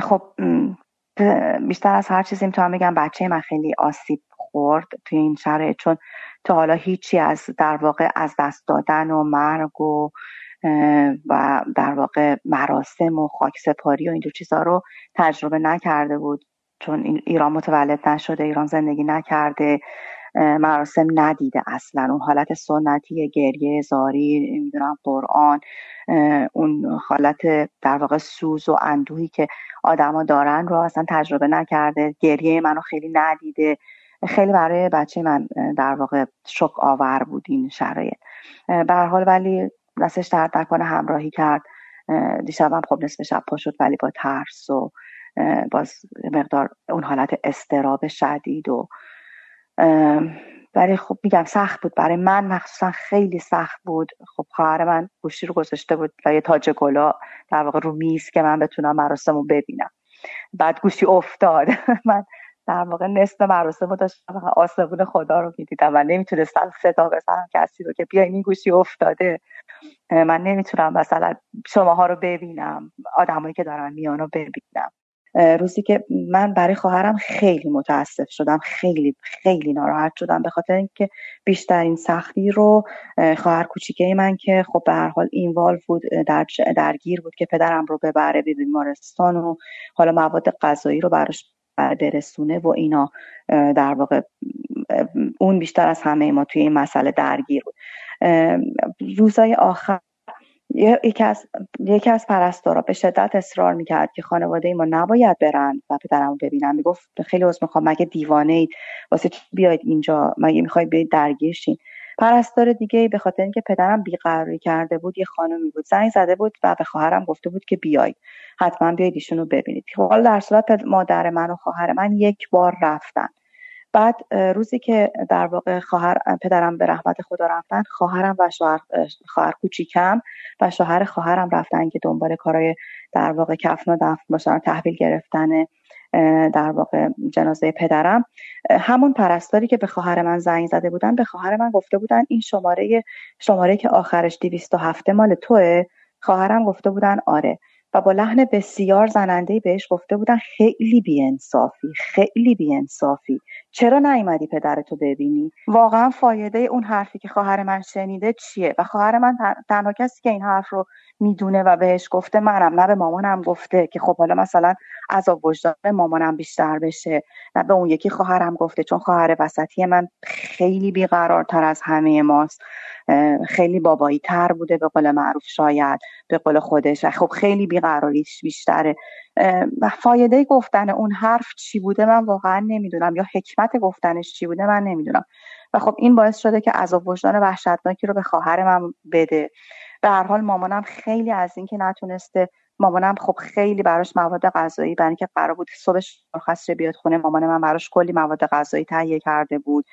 خب بیشتر از هر چیزی میتونم بگم بچه من خیلی آسیب خورد توی این شرایط، چون تا حالا هیچی از در واقع از دست دادن و مرگ و در واقع مراسم و خاکسپاری و این دو چیزا رو تجربه نکرده بود، چون ایران متولد نشده، ایران زندگی نکرده، مراسم ندیده اصلا. اون حالت سنتی گریه، زاری، نمیدونم قرآن، اون حالت در واقع سوز و اندوهی که آدما دارن رو اصلا تجربه نکرده. گریه منو خیلی ندیده. خیلی برای بچه من در واقع شوک آور بود این شرایط. به هر حال ولی دستش درد نکنه همراهی کرد. دیشبم خب نصف شب پا شد، ولی با ترس و باز مقدار اون حالت اضطراب شدید و برای خب میگم سخت بود برای من، مخصوصا خیلی سخت بود. خب خواهر من گوشی رو گذاشته بود و یه تاج گلا در واقع رو میز که من بتونم مراسمو ببینم، بعد گوشی افتاد. من در واقع نصف مراسمو داشتم و آسمون خدا رو میدیدم و نمیتونستم صدا بزنم کسی رو که بیاین این گوشی افتاده، من نمیتونم مثلا شماها رو ببینم، آدمایی که دارن میان رو ببینم. روزی که من برای خواهرم خیلی متاسف شدم، خیلی خیلی ناراحت شدم به خاطر اینکه بیشترین سختی رو خواهر کوچیکه من که خب به هر حال اینوالو بود، درگیر بود که پدرم رو ببره به بیمارستان و حالا مواد غذایی رو براش برسونه و اینا، در واقع اون بیشتر از همه ما توی این مسئله درگیر بود. روزای آخر یکی از پرستارا به شدت اصرار میکرد که خانواده ما نباید برن و پدرمو ببینن. میگفت خیلی عذر میخوام، مگه دیوانه اید؟ واسه چی بیاید اینجا؟ مگه میخواید بیاید درگیرشین؟ پرستار دیگه به خاطر اینکه پدرم بیقراری کرده بود، یه خانمی بود، زنگ زده بود و به خواهرم گفته بود که بیاید حتما بیاید ایشون رو ببینید. حالا در صورت مادر من و خواهر من یک بار رفتن. بعد روزی که در واقع پدرم به رحمت خدا رفتن، خواهرم و خواهر کوچیکم و شوهر خواهرم رفتن که دنبال کارهای در واقع کفن و دفن باشن، تحویل گرفتن در واقع جنازه پدرم، همون پرستاری که به خواهر من زنگ زده بودن به خواهر من گفته بودن این شماره که آخرش 207 مال توه؟ خواهرم گفته بودن آره، و با لحن بسیار زننده‌ای بهش گفته بودن خیلی بی‌انصافی، چرا نیومدی پدرتو ببینی؟ واقعا فایده اون حرفی که خواهر من شنیده چیه؟ و خواهر من تنها کسی که این حرف رو میدونه و بهش گفته منم، نه به مامانم گفته که خب حالا مثلا عذاب وجدان مامانم بیشتر بشه، نه به اون یکی خواهرم گفته، چون خواهر وسطی من خیلی بیقرارتر از همه ماست، خیلی بابایی تر بوده به قول معروف، شاید به قول خودش خب خیلی بیقراریش بیشتره. و فایده گفتن اون حرف چی بوده من واقعا نمیدونم، یا حکمت گفتنش چی بوده من نمیدونم، و خب این باعث شده که عذاب وجدان وحشتناکی رو به خواهر من بده. به هر حال مامانم خیلی از این که نتونسته، مامانم خب خیلی براش مواد غذایی، برای اینکه قرار بود صبحش مرخص شه بیاد خونه، مامان من براش کلی مواد غذایی تهیه کرده بود،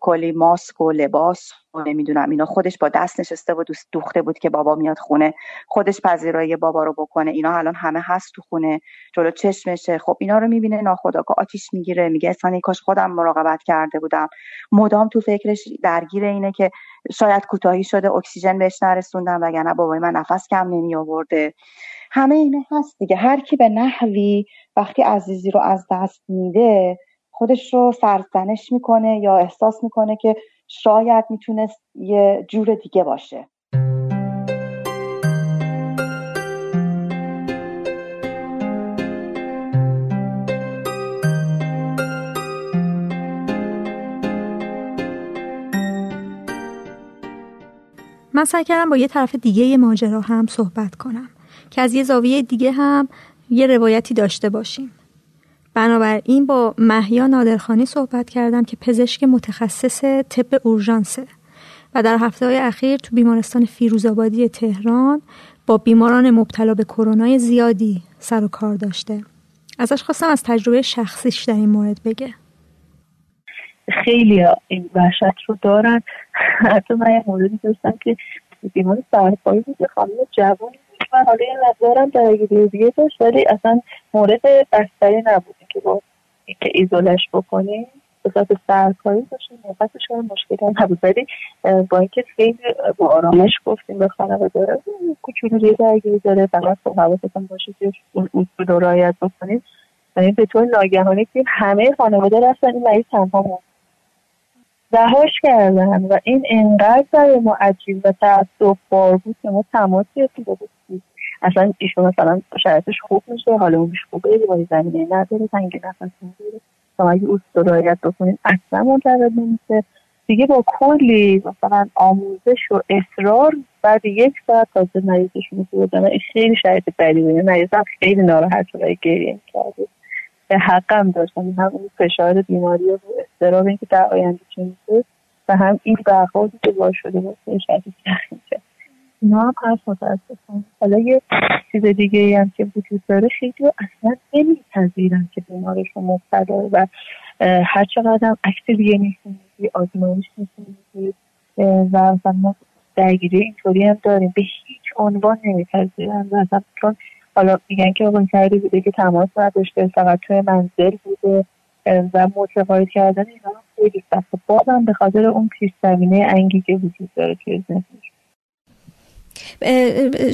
کلی ماسک و لباس و نمیدونم اینا، خودش با دست نشسته بود دوخته بود که بابا میاد خونه خودش پذیرایی بابا رو بکنه، اینا الان همه هست تو خونه جلو چشمشه. خب اینا رو میبینه ناخودآگاه آتیش میگیره، میگه اصلا کاش خودم مراقبت کرده بودم، مدام تو فکرش درگیر اینه که شاید کوتاهی شده اکسیژن بهش نرسوندم وگرنه بابای من نفس کم نمی آورده. همه اینا هست دیگه، هر کی به نحوی وقتی عزیزی رو از دست میده خودش رو سرزنش میکنه یا احساس میکنه که شاید میتونست یه جور دیگه باشه. من سعی کردم با یه طرف دیگه یه ماجرا هم صحبت کنم که از یه زاویه دیگه هم یه روایتی داشته باشیم. بنابراین با مهیا نادرخانی صحبت کردم که پزشک متخصص طب اورژانسه و در هفته‌های اخیر تو بیمارستان فیروزآبادی تهران با بیماران مبتلا به کرونا زیادی سر و کار داشته. ازش خواستم از تجربه شخصیش در این مورد بگه. خیلی این وحشت رو دارن. حتی من یه موردی داشتم که بیمار سرپایی بود، خانم جوانی، من حالا یه نظرم درگیری دیگه داشت ولی اصلا مورد بستری نبود که با اینکه ایزولش بکنیم به خاطر سرکاری داشتیم، نفسش خیلی مشکلی هم نبود، ولی با اینکه خیلی با آرامش گفتیم به خانواده کوچولوی درگیری داره، فقط خب حواستون باشه که اون رو رعایت بکنید. یعنی به طور ناگهانی که همه خانواده رفتن این مریض تنها موند، رهاش کردن و این انقدر برای ما عجیب و تأسف بار بود که ما تماس گرفتیم با دوستیم، اصلا ایشون مثلا شرایطش خوب میشه، حالا اونش خوبه، دیواری زمینه نداره، تنگی نفس میگیره، شما اگه اوست رو رعایت بکنید اصلا منتقد نمیشه دیگه. با کلی مثلا آموزش و اصرار بعد یک ساعت تازه مریضشون رو بودن. این خیلی شرایط بدی بود، مریضم خیلی ناراحت شده، گریه کرده، حقم داشتم، هم اون فشار بیماری و اضطراب اینکه در آینده چه میشه و هم این برخوردی که باعث شده بود شدید سخت میشه. اینا هم هر متاسفانه. حالا یه چیز دیگه هم که وجود داره، خیلی اصلا نمیپذیرن که بیمارشون مبتلاه و هر چقدر هم اکتیویه میخونیدی، آزمایش میخونیدی و ما درگیری اینطوری هم داریم، به هیچ عنوان نمیپذیرن و اصلا چون حالا میگن که اون کاری بوده که تماس نداشته، فقط توی منزل بوده و متقاعد کردن اینا هم خیلی سخته، بازم به خاطر اون پیش زمینه انگی که وجود داره توی ذهنش.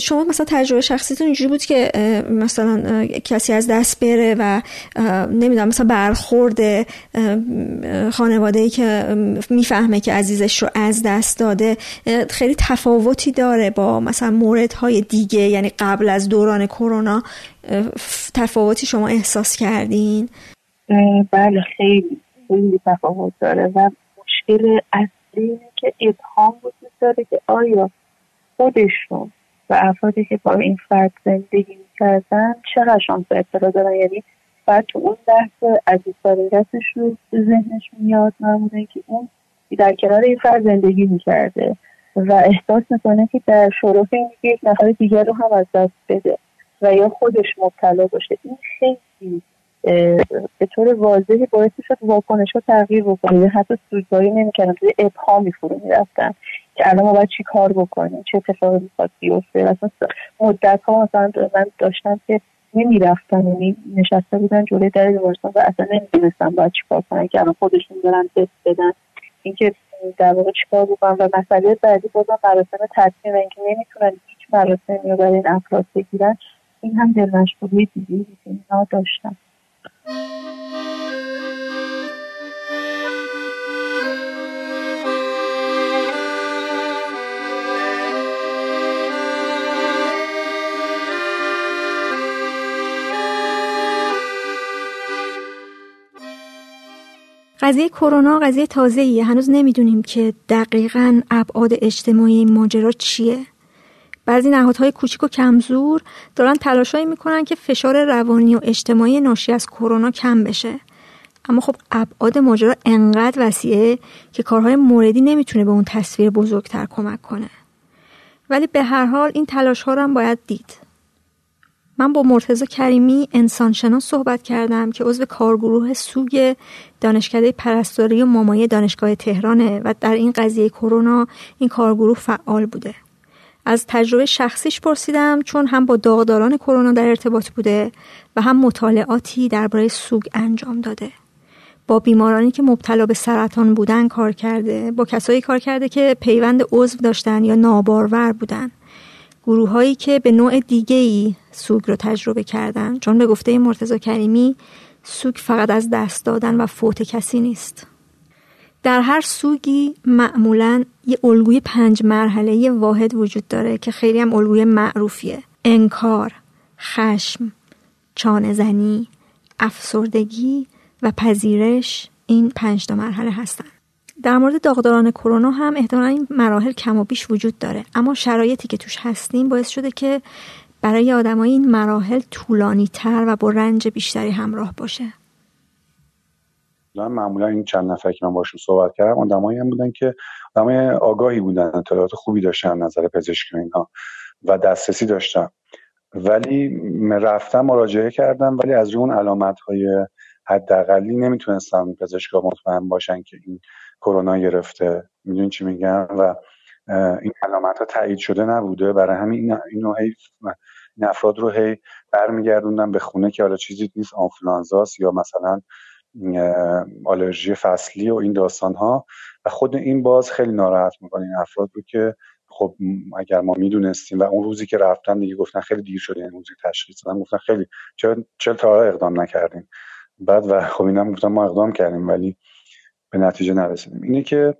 شما مثلا تجربه شخصیتون اینجوری بود که مثلا کسی از دست بره و نمیدونم مثلا برخورد خانواده‌ای که میفهمه که عزیزش رو از دست داده خیلی تفاوتی داره با مثلا موردهای دیگه، یعنی قبل از دوران کرونا تفاوتی شما احساس کردین؟ بله خیلی تفاوت داره و مشکل اصلی اینه که ابهام وجود داره که آیا خودشون و افرادی که با این فرد زندگی میکردن چقدر شانس اطلاع دارن، یعنی فرد تو اون لحظه عزیزترین کسش رو ذهنش میاد معمولا که اون در کنار این فرد زندگی میکرده و احساس میکنه که در شرف این که یک نفر دیگر رو هم از دست بده و یا خودش مبتلا باشه، این خیلی به طور واضحی باعث شد واکنش ها تغییر بکنه، حتی سوگواری نمیکردن، توی ابهامی فرو میرفتن که الان ما باید چی کار بکنیم، چه اتفاقی میخواد بیفته. مدت ها مثلا من داشتم که نمیرفتن، یعنی نشسته بودن جلوی در بیمارستان و اصلا نمیدونستن باید چیکار کنن که الان خودشون دارن تست بدن اینکه در واقع چیکار بکنن. و مسئله بعدی بازم مراسم تدفین و اینکه نمیتونن هیچ مراسمی رو برای این افراد بگیرن. این هم دلمشغولی دیگه‌ای بود که اینا داشتن. قضیه کرونا قضیه تازه‌ایه، هنوز نمیدونیم که دقیقاً ابعاد اجتماعی این ماجرا چیه. بعضی نهادهای کوچیک و کمزور دارن تلاشایی میکنن که فشار روانی و اجتماعی ناشی از کرونا کم بشه، اما خب ابعاد ماجرا انقدر وسیعه که کارهای موردی نمیتونه به اون تصویر بزرگتر کمک کنه. ولی به هر حال این تلاش‌ها رو هم باید دید. من با مرتضی کریمی انسانشناس صحبت کردم که عضو کارگروه سوگ دانشکده پرستاری و مامایی دانشگاه تهرانه و در این قضیه کرونا این کارگروه فعال بوده. از تجربه شخصیش پرسیدم چون هم با داغداران کرونا در ارتباط بوده و هم مطالعاتی درباره سوگ انجام داده. با بیمارانی که مبتلا به سرطان بودن کار کرده، با کسایی کار کرده که پیوند عضو داشتن یا نابارور بودن. گروه‌هایی که به نوع دیگه‌ای سوگ رو تجربه کردن، چون به گفته مرتضی کریمی سوگ فقط از دست دادن و فوت کسی نیست. در هر سوگی معمولاً یه الگوی 5 مرحله‌ای واحد وجود داره که خیلی هم الگوی معروفیه. انکار، خشم، چانه‌زنی، افسردگی و پذیرش، این 5 مرحله هستن. در مورد داغداران کرونا هم احتمالاً این مراحل کم و بیش وجود داره، اما شرایطی که توش هستیم باعث شده که برای آدمای این مراحل طولانی‌تر و با رنج بیشتری همراه باشه. معمولا این چند نفر که من باشون صحبت کردم آدمایی هم بودن که آدمای آگاهی بودن، اطلاعات خوبی داشتن، نظر پزشکی اینا و دسترسی داشتن، ولی رفتم مراجعه کردم ولی از اون علامت‌های حداقلی نمیتونستم پزشکا مطمئن باشن که این کرونا گرفته، میدونی چی میگم، و این علامت‌ها تایید شده نبوده. برای همین این افراد رو هی برمیگردوندن به خونه که حالا چیزی نیست، آنفلوانزاست یا مثلا آلرژی فصلی و این داستان‌ها، و خود این باز خیلی ناراحت می‌کنه این افراد رو که خب اگر ما میدونستیم. و اون روزی که رفتن دیگه گفتن خیلی دیر شده، این روزی تشخیص دادن گفتن خیلی چرا تا حالا اقدام نکردیم بعد، و خب اینم گفتن ما اقدام کردیم ولی به نتیجه نرسیدیم. اینه که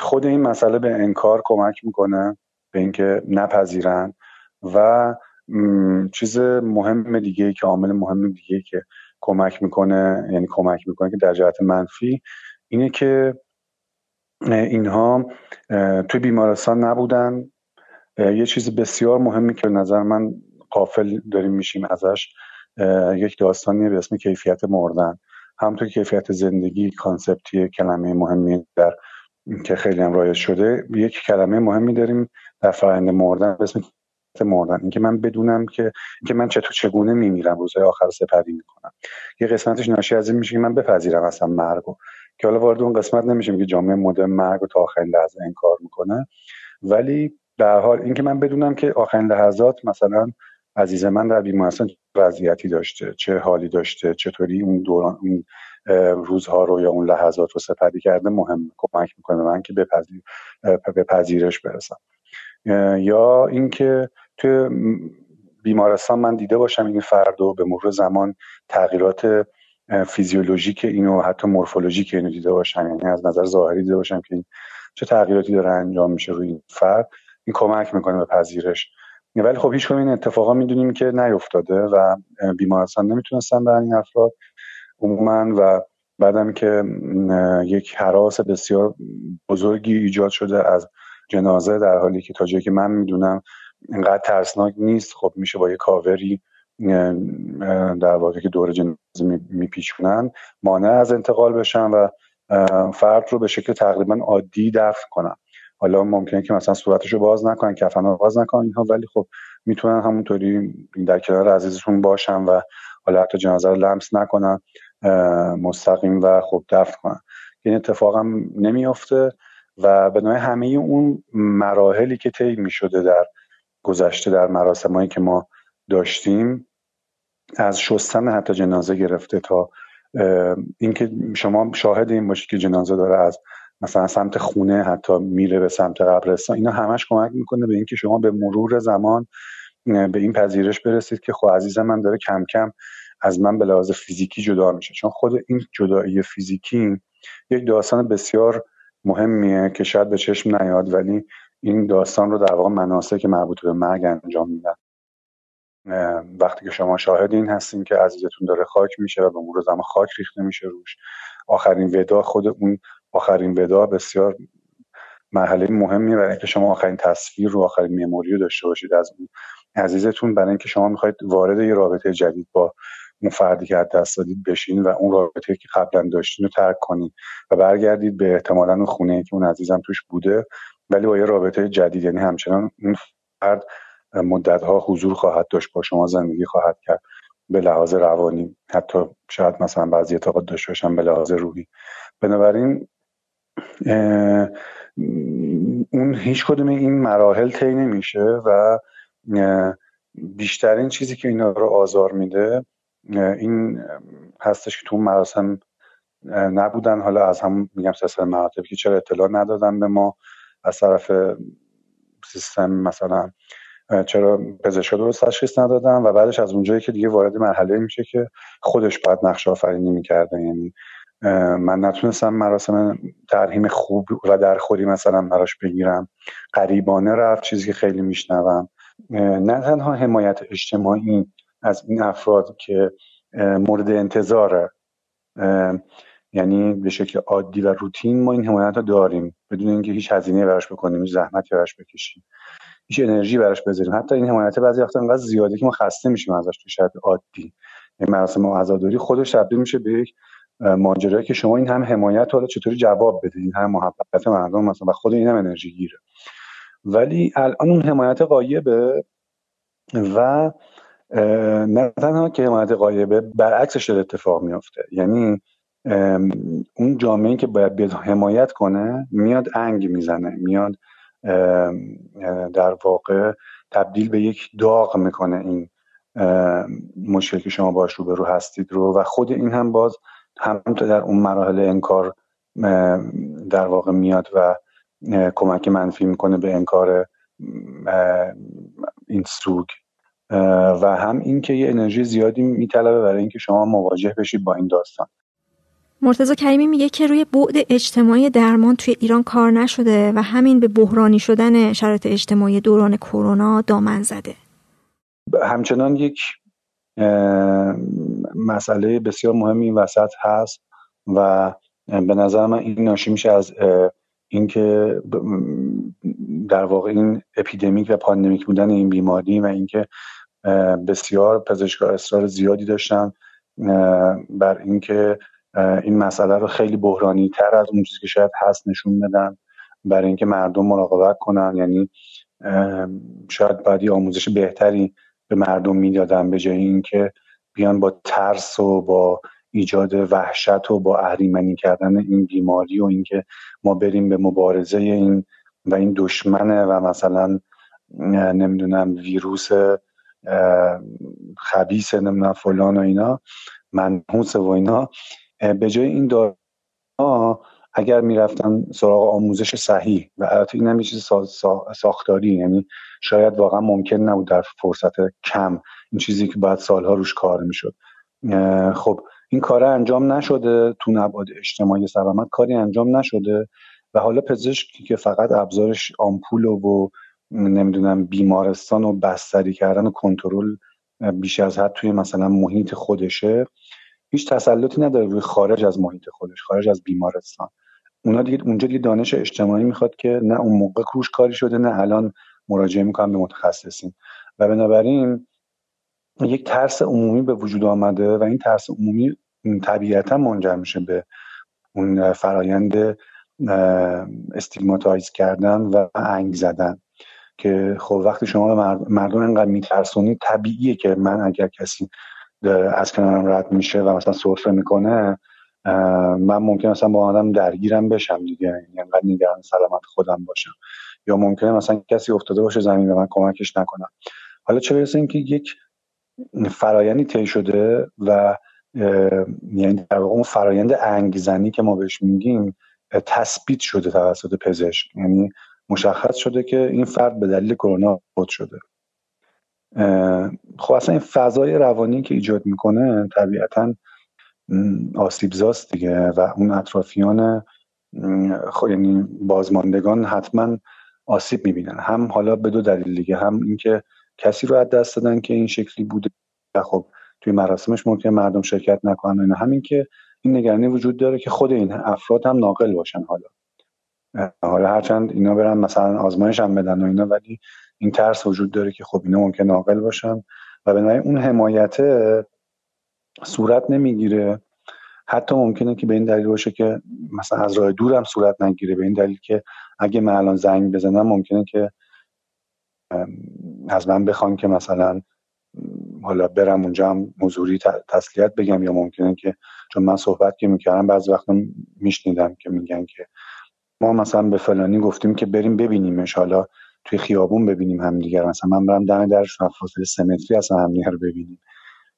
خود این مسئله به انکار کمک میکنه، به اینکه نپذیرن، و چیز مهم دیگه‌ای که عامل مهم دیگه‌ای که کمک میکنه، یعنی کمک میکنه که در جهت منفی، اینه که اینها توی بیمارستان نبودن. یه چیز بسیار مهمی که به نظر من غافل داریم میشیم ازش، یک داستانیه به اسم کیفیت مردن. همونطور کیفیت زندگی کانسپتی کلمه مهمی در که خیلی هم رایج شده، یک کلمه مهمی داریم در فرآیند مردن به اسم کیفیت مردن. اینکه من بدونم که من چگونه میمیرم، روزهای آخر سپری میکنم. یه قسمتش ناشی از این میشه که من بپذیرم اصلا مرگو، که حالا وارد اون قسمت نمیشیم که جامعه مدرن مرگو تا آخرین لحظه انکار میکنه، ولی در حال اینکه من بدونم که آخرین لحظات مثلا عزیز من در بیمارستان وضعیتی داشته، چه حالی داشته، چطوری اون دوران اون روزها رو یا اون لحظات رو سپری کرده، مهم کمک میکنه من که به پذیرش برسم. یا اینکه تو بیمارستان من دیده باشم این فرد رو به مرور زمان تغییرات فیزیولوژیک اینو حتی مورفولوژیک اینو دیده باشم، یعنی از نظر ظاهری دیده باشم که این چه تغییراتی داره انجام میشه روی این فرد. این کمک میکنه به پذیرش، ولی خب هیچ کدوم این اتفاقا میدونیم که نیفتاده و بیمارستان نمیتونستن برن این افراد عموما. و بعدم که یک هراس بسیار بزرگی ایجاد شده از جنازه، در حالی که تا جایی که من میدونم اینقدر ترسناک نیست. خب میشه با یه کاوری در واقع که دور جنازه میپیچونن مانع از انتقال بشن و فرد رو به شکل تقریبا عادی دفن کنن. حالا ممکنه که مثلا صورتشو باز نکنن، کفنو باز نکنن اینها، ولی خب میتونن همونطوری در کنار عزیزشون باشن و حالا حتی جنازه رو لمس نکنن مستقیم و خب دفن کنن. این اتفاق هم نمیافته و بنابراین همه اون مراحلی که طی میشده در گذشته، در مراسمایی که ما داشتیم، از شستن حتی جنازه گرفته تا اینکه شما شاهد این باشید که جنازه داره از مثلا سمت خونه حتی میره به سمت قبرستان، اینا همش کمک میکنه به اینکه شما به مرور زمان به این پذیرش برسید که خب عزیزم من داره کم کم از من به لحاظ فیزیکی جدا میشه. چون خود این جدایی فیزیکی یک داستان بسیار مهمیه که شاید به چشم نیاد، ولی این داستان رو در واقع مناسک که مربوط به مرگ انجام میدن. وقتی که شما شاهد این هستین که عزیزتون داره خاک میشه و به مرور زمان خاک ریخته میشه روش، آخرین ودا، خود اون آخرین ودا بسیار مرحله مهمیه برای اینکه شما آخرین تصویر رو، آخرین مموری رو داشته باشید از اون عزیزتون، برای اینکه شما میخواید وارد یه رابطه جدید با اون فردی که از دست دادید بشین و اون رابطه‌ای که قبلا داشتین رو ترک کنید و برگردید به احتمالاً اون خونه‌ای که اون عزیزم توش بوده، ولی با یه رابطه جدید. یعنی همچنان اون فرد مدت‌ها حضور خواهد داشت، با شما زندگی خواهد کرد به لحاظ روانی، حتی شاید مثلا بعضی اعتقاد داشته باشن به لحاظ روحی. بنابراین اون هیچ کدوم این مراحل طی نمیشه و بیشترین چیزی که اینا رو آزار میده این هستش که تو مراسم نبودن. حالا از هم میگم سلسله مراتب که چرا اطلاع ندادن به ما از طرف سیستم، مثلا چرا پزشکا درست تشخیص ندادن، و بعدش از اونجایی که دیگه وارد مرحله میشه که خودش باید نقشه آفرینی میکرده. یعنی من نتونستم مراسم ترحیم خوب و درخوری مثلا براش بگیرم، غریبانه رفت، چیزی که خیلی میشنوم. نه تنها حمایت اجتماعی از این افراد که مورد انتظاره، یعنی به شکل عادی و روتین ما این حمایت رو داریم بدون اینکه هیچ هزینه براش بکنیم، هیچ زحمتی براش بکشیم، هیچ انرژی براش بذاریم. حتی این حمایت بعضی وقتا انقدر زیاده که ما خسته میشیم ازش تو شرایط عادی. این مراسم عزاداری خودش تبدیل میشه به یک ماجرایی که شما این هم حمایت حالا چطوری جواب بدید، این هم محبت مردم مثلا، و خود اینم انرژی گیره. ولی الان اون حمایت غایبه و نه تنها که حمایت غایبه، برعکسش داره اتفاق میفته. یعنی اون جامعه‌ای که باید بیاد حمایت کنه میاد انگ میزنه، میاد در واقع تبدیل به یک داغ میکنه این مشکلی که شما باهاش روبرو هستید رو. و خود این هم باز هم در اون مراحل انکار در واقع میاد و کمک منفی میکنه به انکار این سوگ، و هم این که یه انرژی زیادی میطلبه برای اینکه شما مواجه بشید با این داستان. مرتضی کریمی میگه که روی بعد اجتماعی درمان توی ایران کار نشده و همین به بحرانی شدن شرایط اجتماعی دوران کرونا دامن زده. همچنان یک مسئله بسیار مهمی وسط هست و به نظر من این ناشی میشه از اینکه در واقع این اپیدمیک و پاندمیک بودن این بیماری و اینکه بسیار پزشکا اصرار زیادی داشتن بر اینکه این مسئله رو خیلی بحرانی تر از اون چیزی که شاید هست نشون بدن، برای اینکه مردم مراقبت کنن. یعنی شاید بعدی آموزش بهتری به مردم میدادن به جای اینکه بیان با ترس و با ایجاد وحشت و با اهریمنی کردن این بیماری و اینکه ما بریم به مبارزه این و این دشمنه و مثلا نمیدونم ویروس خبیث نمیدونم فلان و اینا منحوس و اینا، به جای این دارها اگر میرفتن سراغ آموزش صحیح. و البته این هم یه چیز ساختاری، یعنی شاید واقعا ممکن نبود در فرصت کم این چیزی که بعد سالها روش کار میشد. خب این کاره انجام نشده، تو نبعد اجتماعی سلامت کاری انجام نشده و حالا پزشکی که فقط ابزارش آمپول و نمیدونم بیمارستان و بستری کردن و کنترل بیش از حد توی مثلا محیط خودشه، هیچ تسلطی نداره روی خارج از محیط خودش، خارج از بیمارستان. اونجا دیگه دانش اجتماعی میخواد که نه اون موقع روش کاری شده نه الان مراجعه میکنم به متخصصین. و بنابراین یک ترس عمومی به وجود آمده و این ترس عمومی طبیعتا منجر میشه به اون فرایند استیگماتایز کردن و انگ زدن که خب وقتی شما مردم انقدر میترسونی طبیعیه که من اگر کسی از کنارم رد میشه و مثلا سرفه میکنه من ممکنه مثلا با آدم درگیرم بشم دیگه، انقدر نگران سلامت خودم باشم، یا ممکنه مثلا کسی افتاده باشه زمین و من کمکش نکنم. حالا چه برسه اینکه یک فرایندی طی شده و یعنی در واقع اون فرایند انگیزنی که ما بهش میگیم تثبیت شده توسط پزشک، یعنی مشخص شده که این فرد به دلیل کرونا فوت شده. خب اصلا این فضای روانی که ایجاد میکنه طبیعتاً آسیبزاست دیگه و اون اطرافیان یعنی بازماندگان حتما آسیب میبینن، هم حالا به دو دلیل دیگه، هم اینکه کسی رو از دست دادن که این شکلی بوده، خب توی مراسمش ممکنه مردم شرکت نکنن، اینا، همین که این نگرانی وجود داره که خود این افراد هم ناقل باشن، حالا هرچند اینا برن مثلا آزمایش هم بدن و اینا، ولی این ترس وجود داره که خب اینا ممکنه ناقل باشن و بنابراین اون حمایت صورت نمیگیره. حتی ممکنه که به این دلیل باشه که مثلا از راه دور هم صورت نگیره، به این دلیل که اگه من الان زنگ بزنم ممکنه که از من بخوان که مثلا حالا برم اونجا هم حضوری تسلیت بگم، یا ممکنه که چون من صحبت که میکردم بعضی وقتا میشنیدم که میگن که ما مثلا به فلانی گفتیم که بریم ببینیمش، حالا توی خیابون ببینیم همدیگه، مثلا من برم دم درش و فاصله 3 متری اصلا همدیگه رو ببینیم،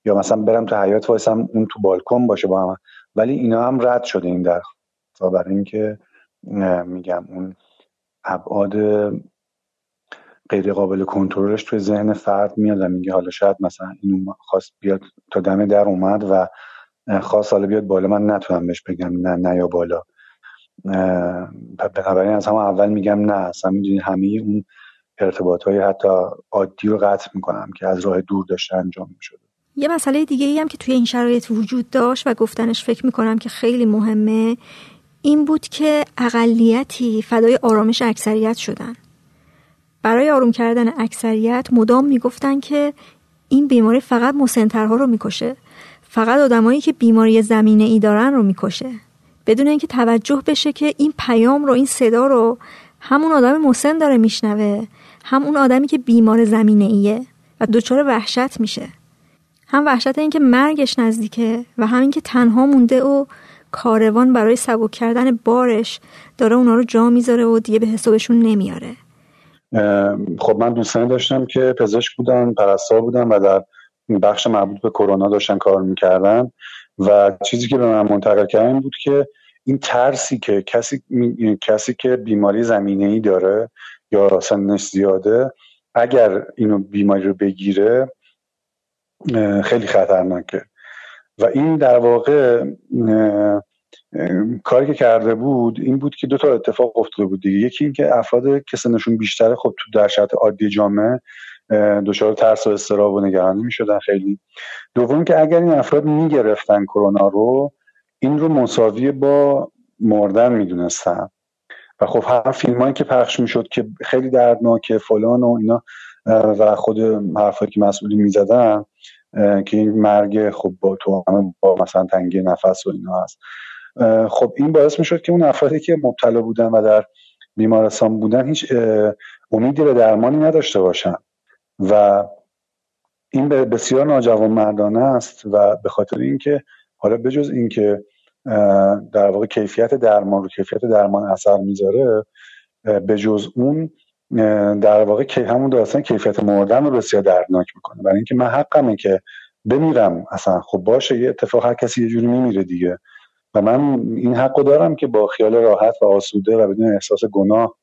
یا مثلا برم تو حیاط وایسم اون تو بالکن باشه با هم. ولی اینا هم رد شده این درخواست، برای اینکه میگم اون ابعاد غیر قابل کنترلش توی ذهن فرد میاد و میگه حالا شاید مثلا اینو خواست بیاد تا دم در اومد و خواست حالا بیاد بالا، من نتونم بهش بگم نه یا بالا، بنابراین از همون اول میگم نه، اصلا میدونی همه اون ارتباطهای حتی عادی رو قطع میکنم که از راه دور داشته انجام میشد. یه مسئله دیگه ای هم که توی این شرایط وجود داشت و گفتنش فکر میکنم که خیلی مهمه این بود که اقلیتی فدای آرامش اکثریت شدن. برای آروم کردن اکثریت مدام میگفتن که این بیماری فقط مسنترها رو میکشه، فقط آدمایی که بیماری زمینه ای دارن رو میکشه، بدون اینکه توجه بشه که این پیام رو، این صدا رو همون آدم مسن داره میشنوه، هم اون آدمی که بیمار زمینه ایه و دچار وحشت میشه، هم وحشت این که مرگش نزدیکه و همین که تنها مونده و کاروان برای سبک کردن بارش داره اونا رو جا میذاره و دیگه به حسابشون نمیاره. خب من دوستانی داشتم که پزشک بودن، پرستار بودن و در بخش مربوط به کرونا داشتن کار میکردن و چیزی که به من منتقل کردن بود که این ترسی که کسی که بیماری زمینه‌ای داره یا سنش زیاده اگر اینو بیماری رو بگیره خیلی خطرناکه و این در واقع کاری که کرده بود این بود که دو تا اتفاق افتاده بود دیگه. یکی این که افراد که سنشون بیشتره خب تو در شرایط عادی جامعه دچار ترس و اضطراب و نگرانی میشدن خیلی. دوم که اگر این افراد میگرفتن کرونا رو، این رو مساوی با مردن میدونستن و خب هر فیلمایی که پخش میشد که خیلی دردناکه فلان و اینا و خود حرفایی که مسئولین میزدن که این مرگ خب با تو همه با مثلا تنگی نفس و اینا هست، خب این باعث میشد که اون افرادی که مبتلا بودن و در بیمارستان بودن هیچ امیدی به درمانی نداشته باشن و این بسیار ناجوانمردانه است و به خاطر اینکه حالا بجز اینکه در واقع کیفیت درمان اثر میذاره، بجز اون در واقع که همون داستان کیفیت مردن رو بسیار دردناک میکنه. برای اینکه من حقمه که بمیرم، اصلا خب باشه، یه اتفاق هر کسی یه جوری میمیره دیگه و من این حقو دارم که با خیال راحت و آسوده و بدون احساس گناه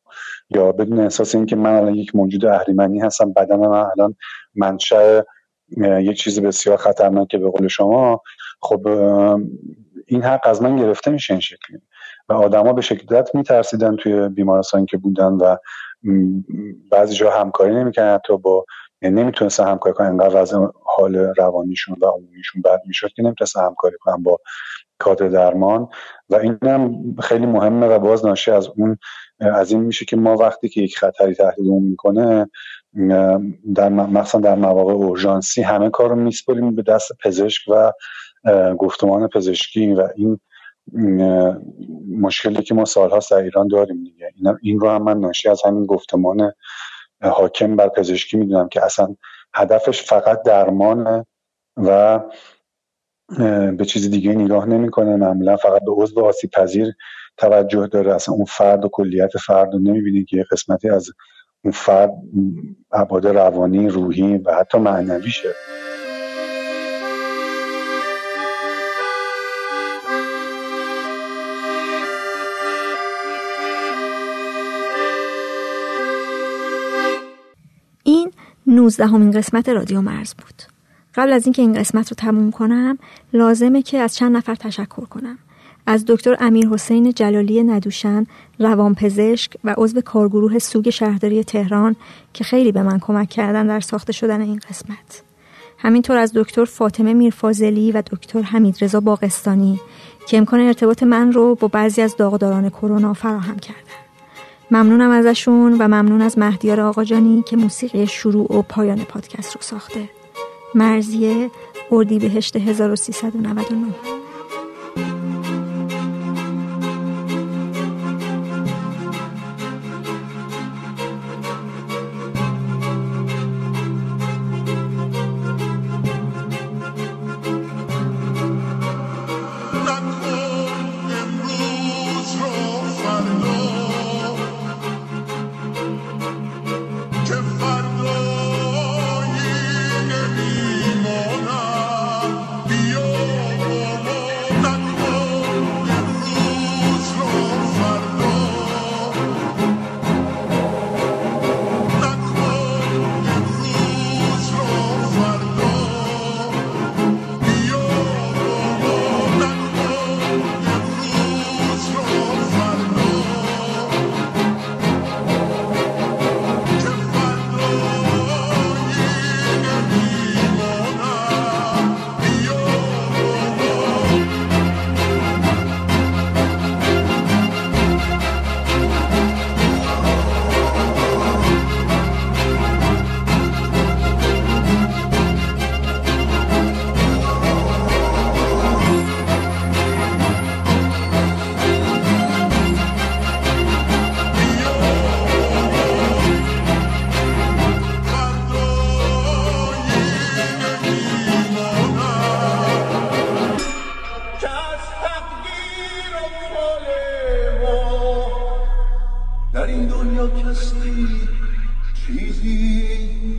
یا بدون احساس اینکه من الان یک موجود اهریمنی هستم، بدنم الان منشأ یک چیز بسیار خطرناکه به قول شما، خب این حق از من گرفته میشه این شکلی و آدما به شدت میترسیدن توی بیمارستان که بودن و بعضی جا همکاری نمیکنن، حتی با نمیتونستن همکاری کنن، انقدر از حال روانیشون و عمومیشون بد میشد که نمیتونستن همکاری کنن با کادر درمان و این هم خیلی مهمه و باز ناشی از این میشه که ما وقتی که یک خطری تهدیدمون میکنه مثلا در مواقع اورژانسی همه کار رو میسپاریم به دست پزشک و گفتمان پزشکی و این مشکلی که ما سالهاست در ایران داریم دیگه. این رو هم من ناشی از همین گفتمان حاکم بر پزشکی میدونم که اصلا هدفش فقط درمانه و به چیز دیگه نگاه نمیکنه، معمولا فقط به عضو آسیب پذیر توجه داره، اصلا اون فرد و کلیت فرد رو نمیبینه که قسمتی از اون فرد ابعاد روانی، روحی و حتی معنویشه. 19مین قسمت رادیو مرز بود. قبل از اینکه این قسمت رو تموم کنم لازمه که از چند نفر تشکر کنم. از دکتر امیر حسین جلالی ندوشان، روانپزشک و عضو کارگروه سوگ شهرداری تهران که خیلی به من کمک کردن در ساخته شدن این قسمت. همینطور از دکتر فاطمه میرفازلی و دکتر حمید رضا باقستانی که امکان ارتباط من رو با بعضی از داغداران کرونا فراهم کردن. ممنونم ازشون و ممنون از مهدیار آقاجانی که موسیقی شروع و پایان پادکست رو ساخته. مرزیه، اردیبهشت 1399. Just need, cheesy,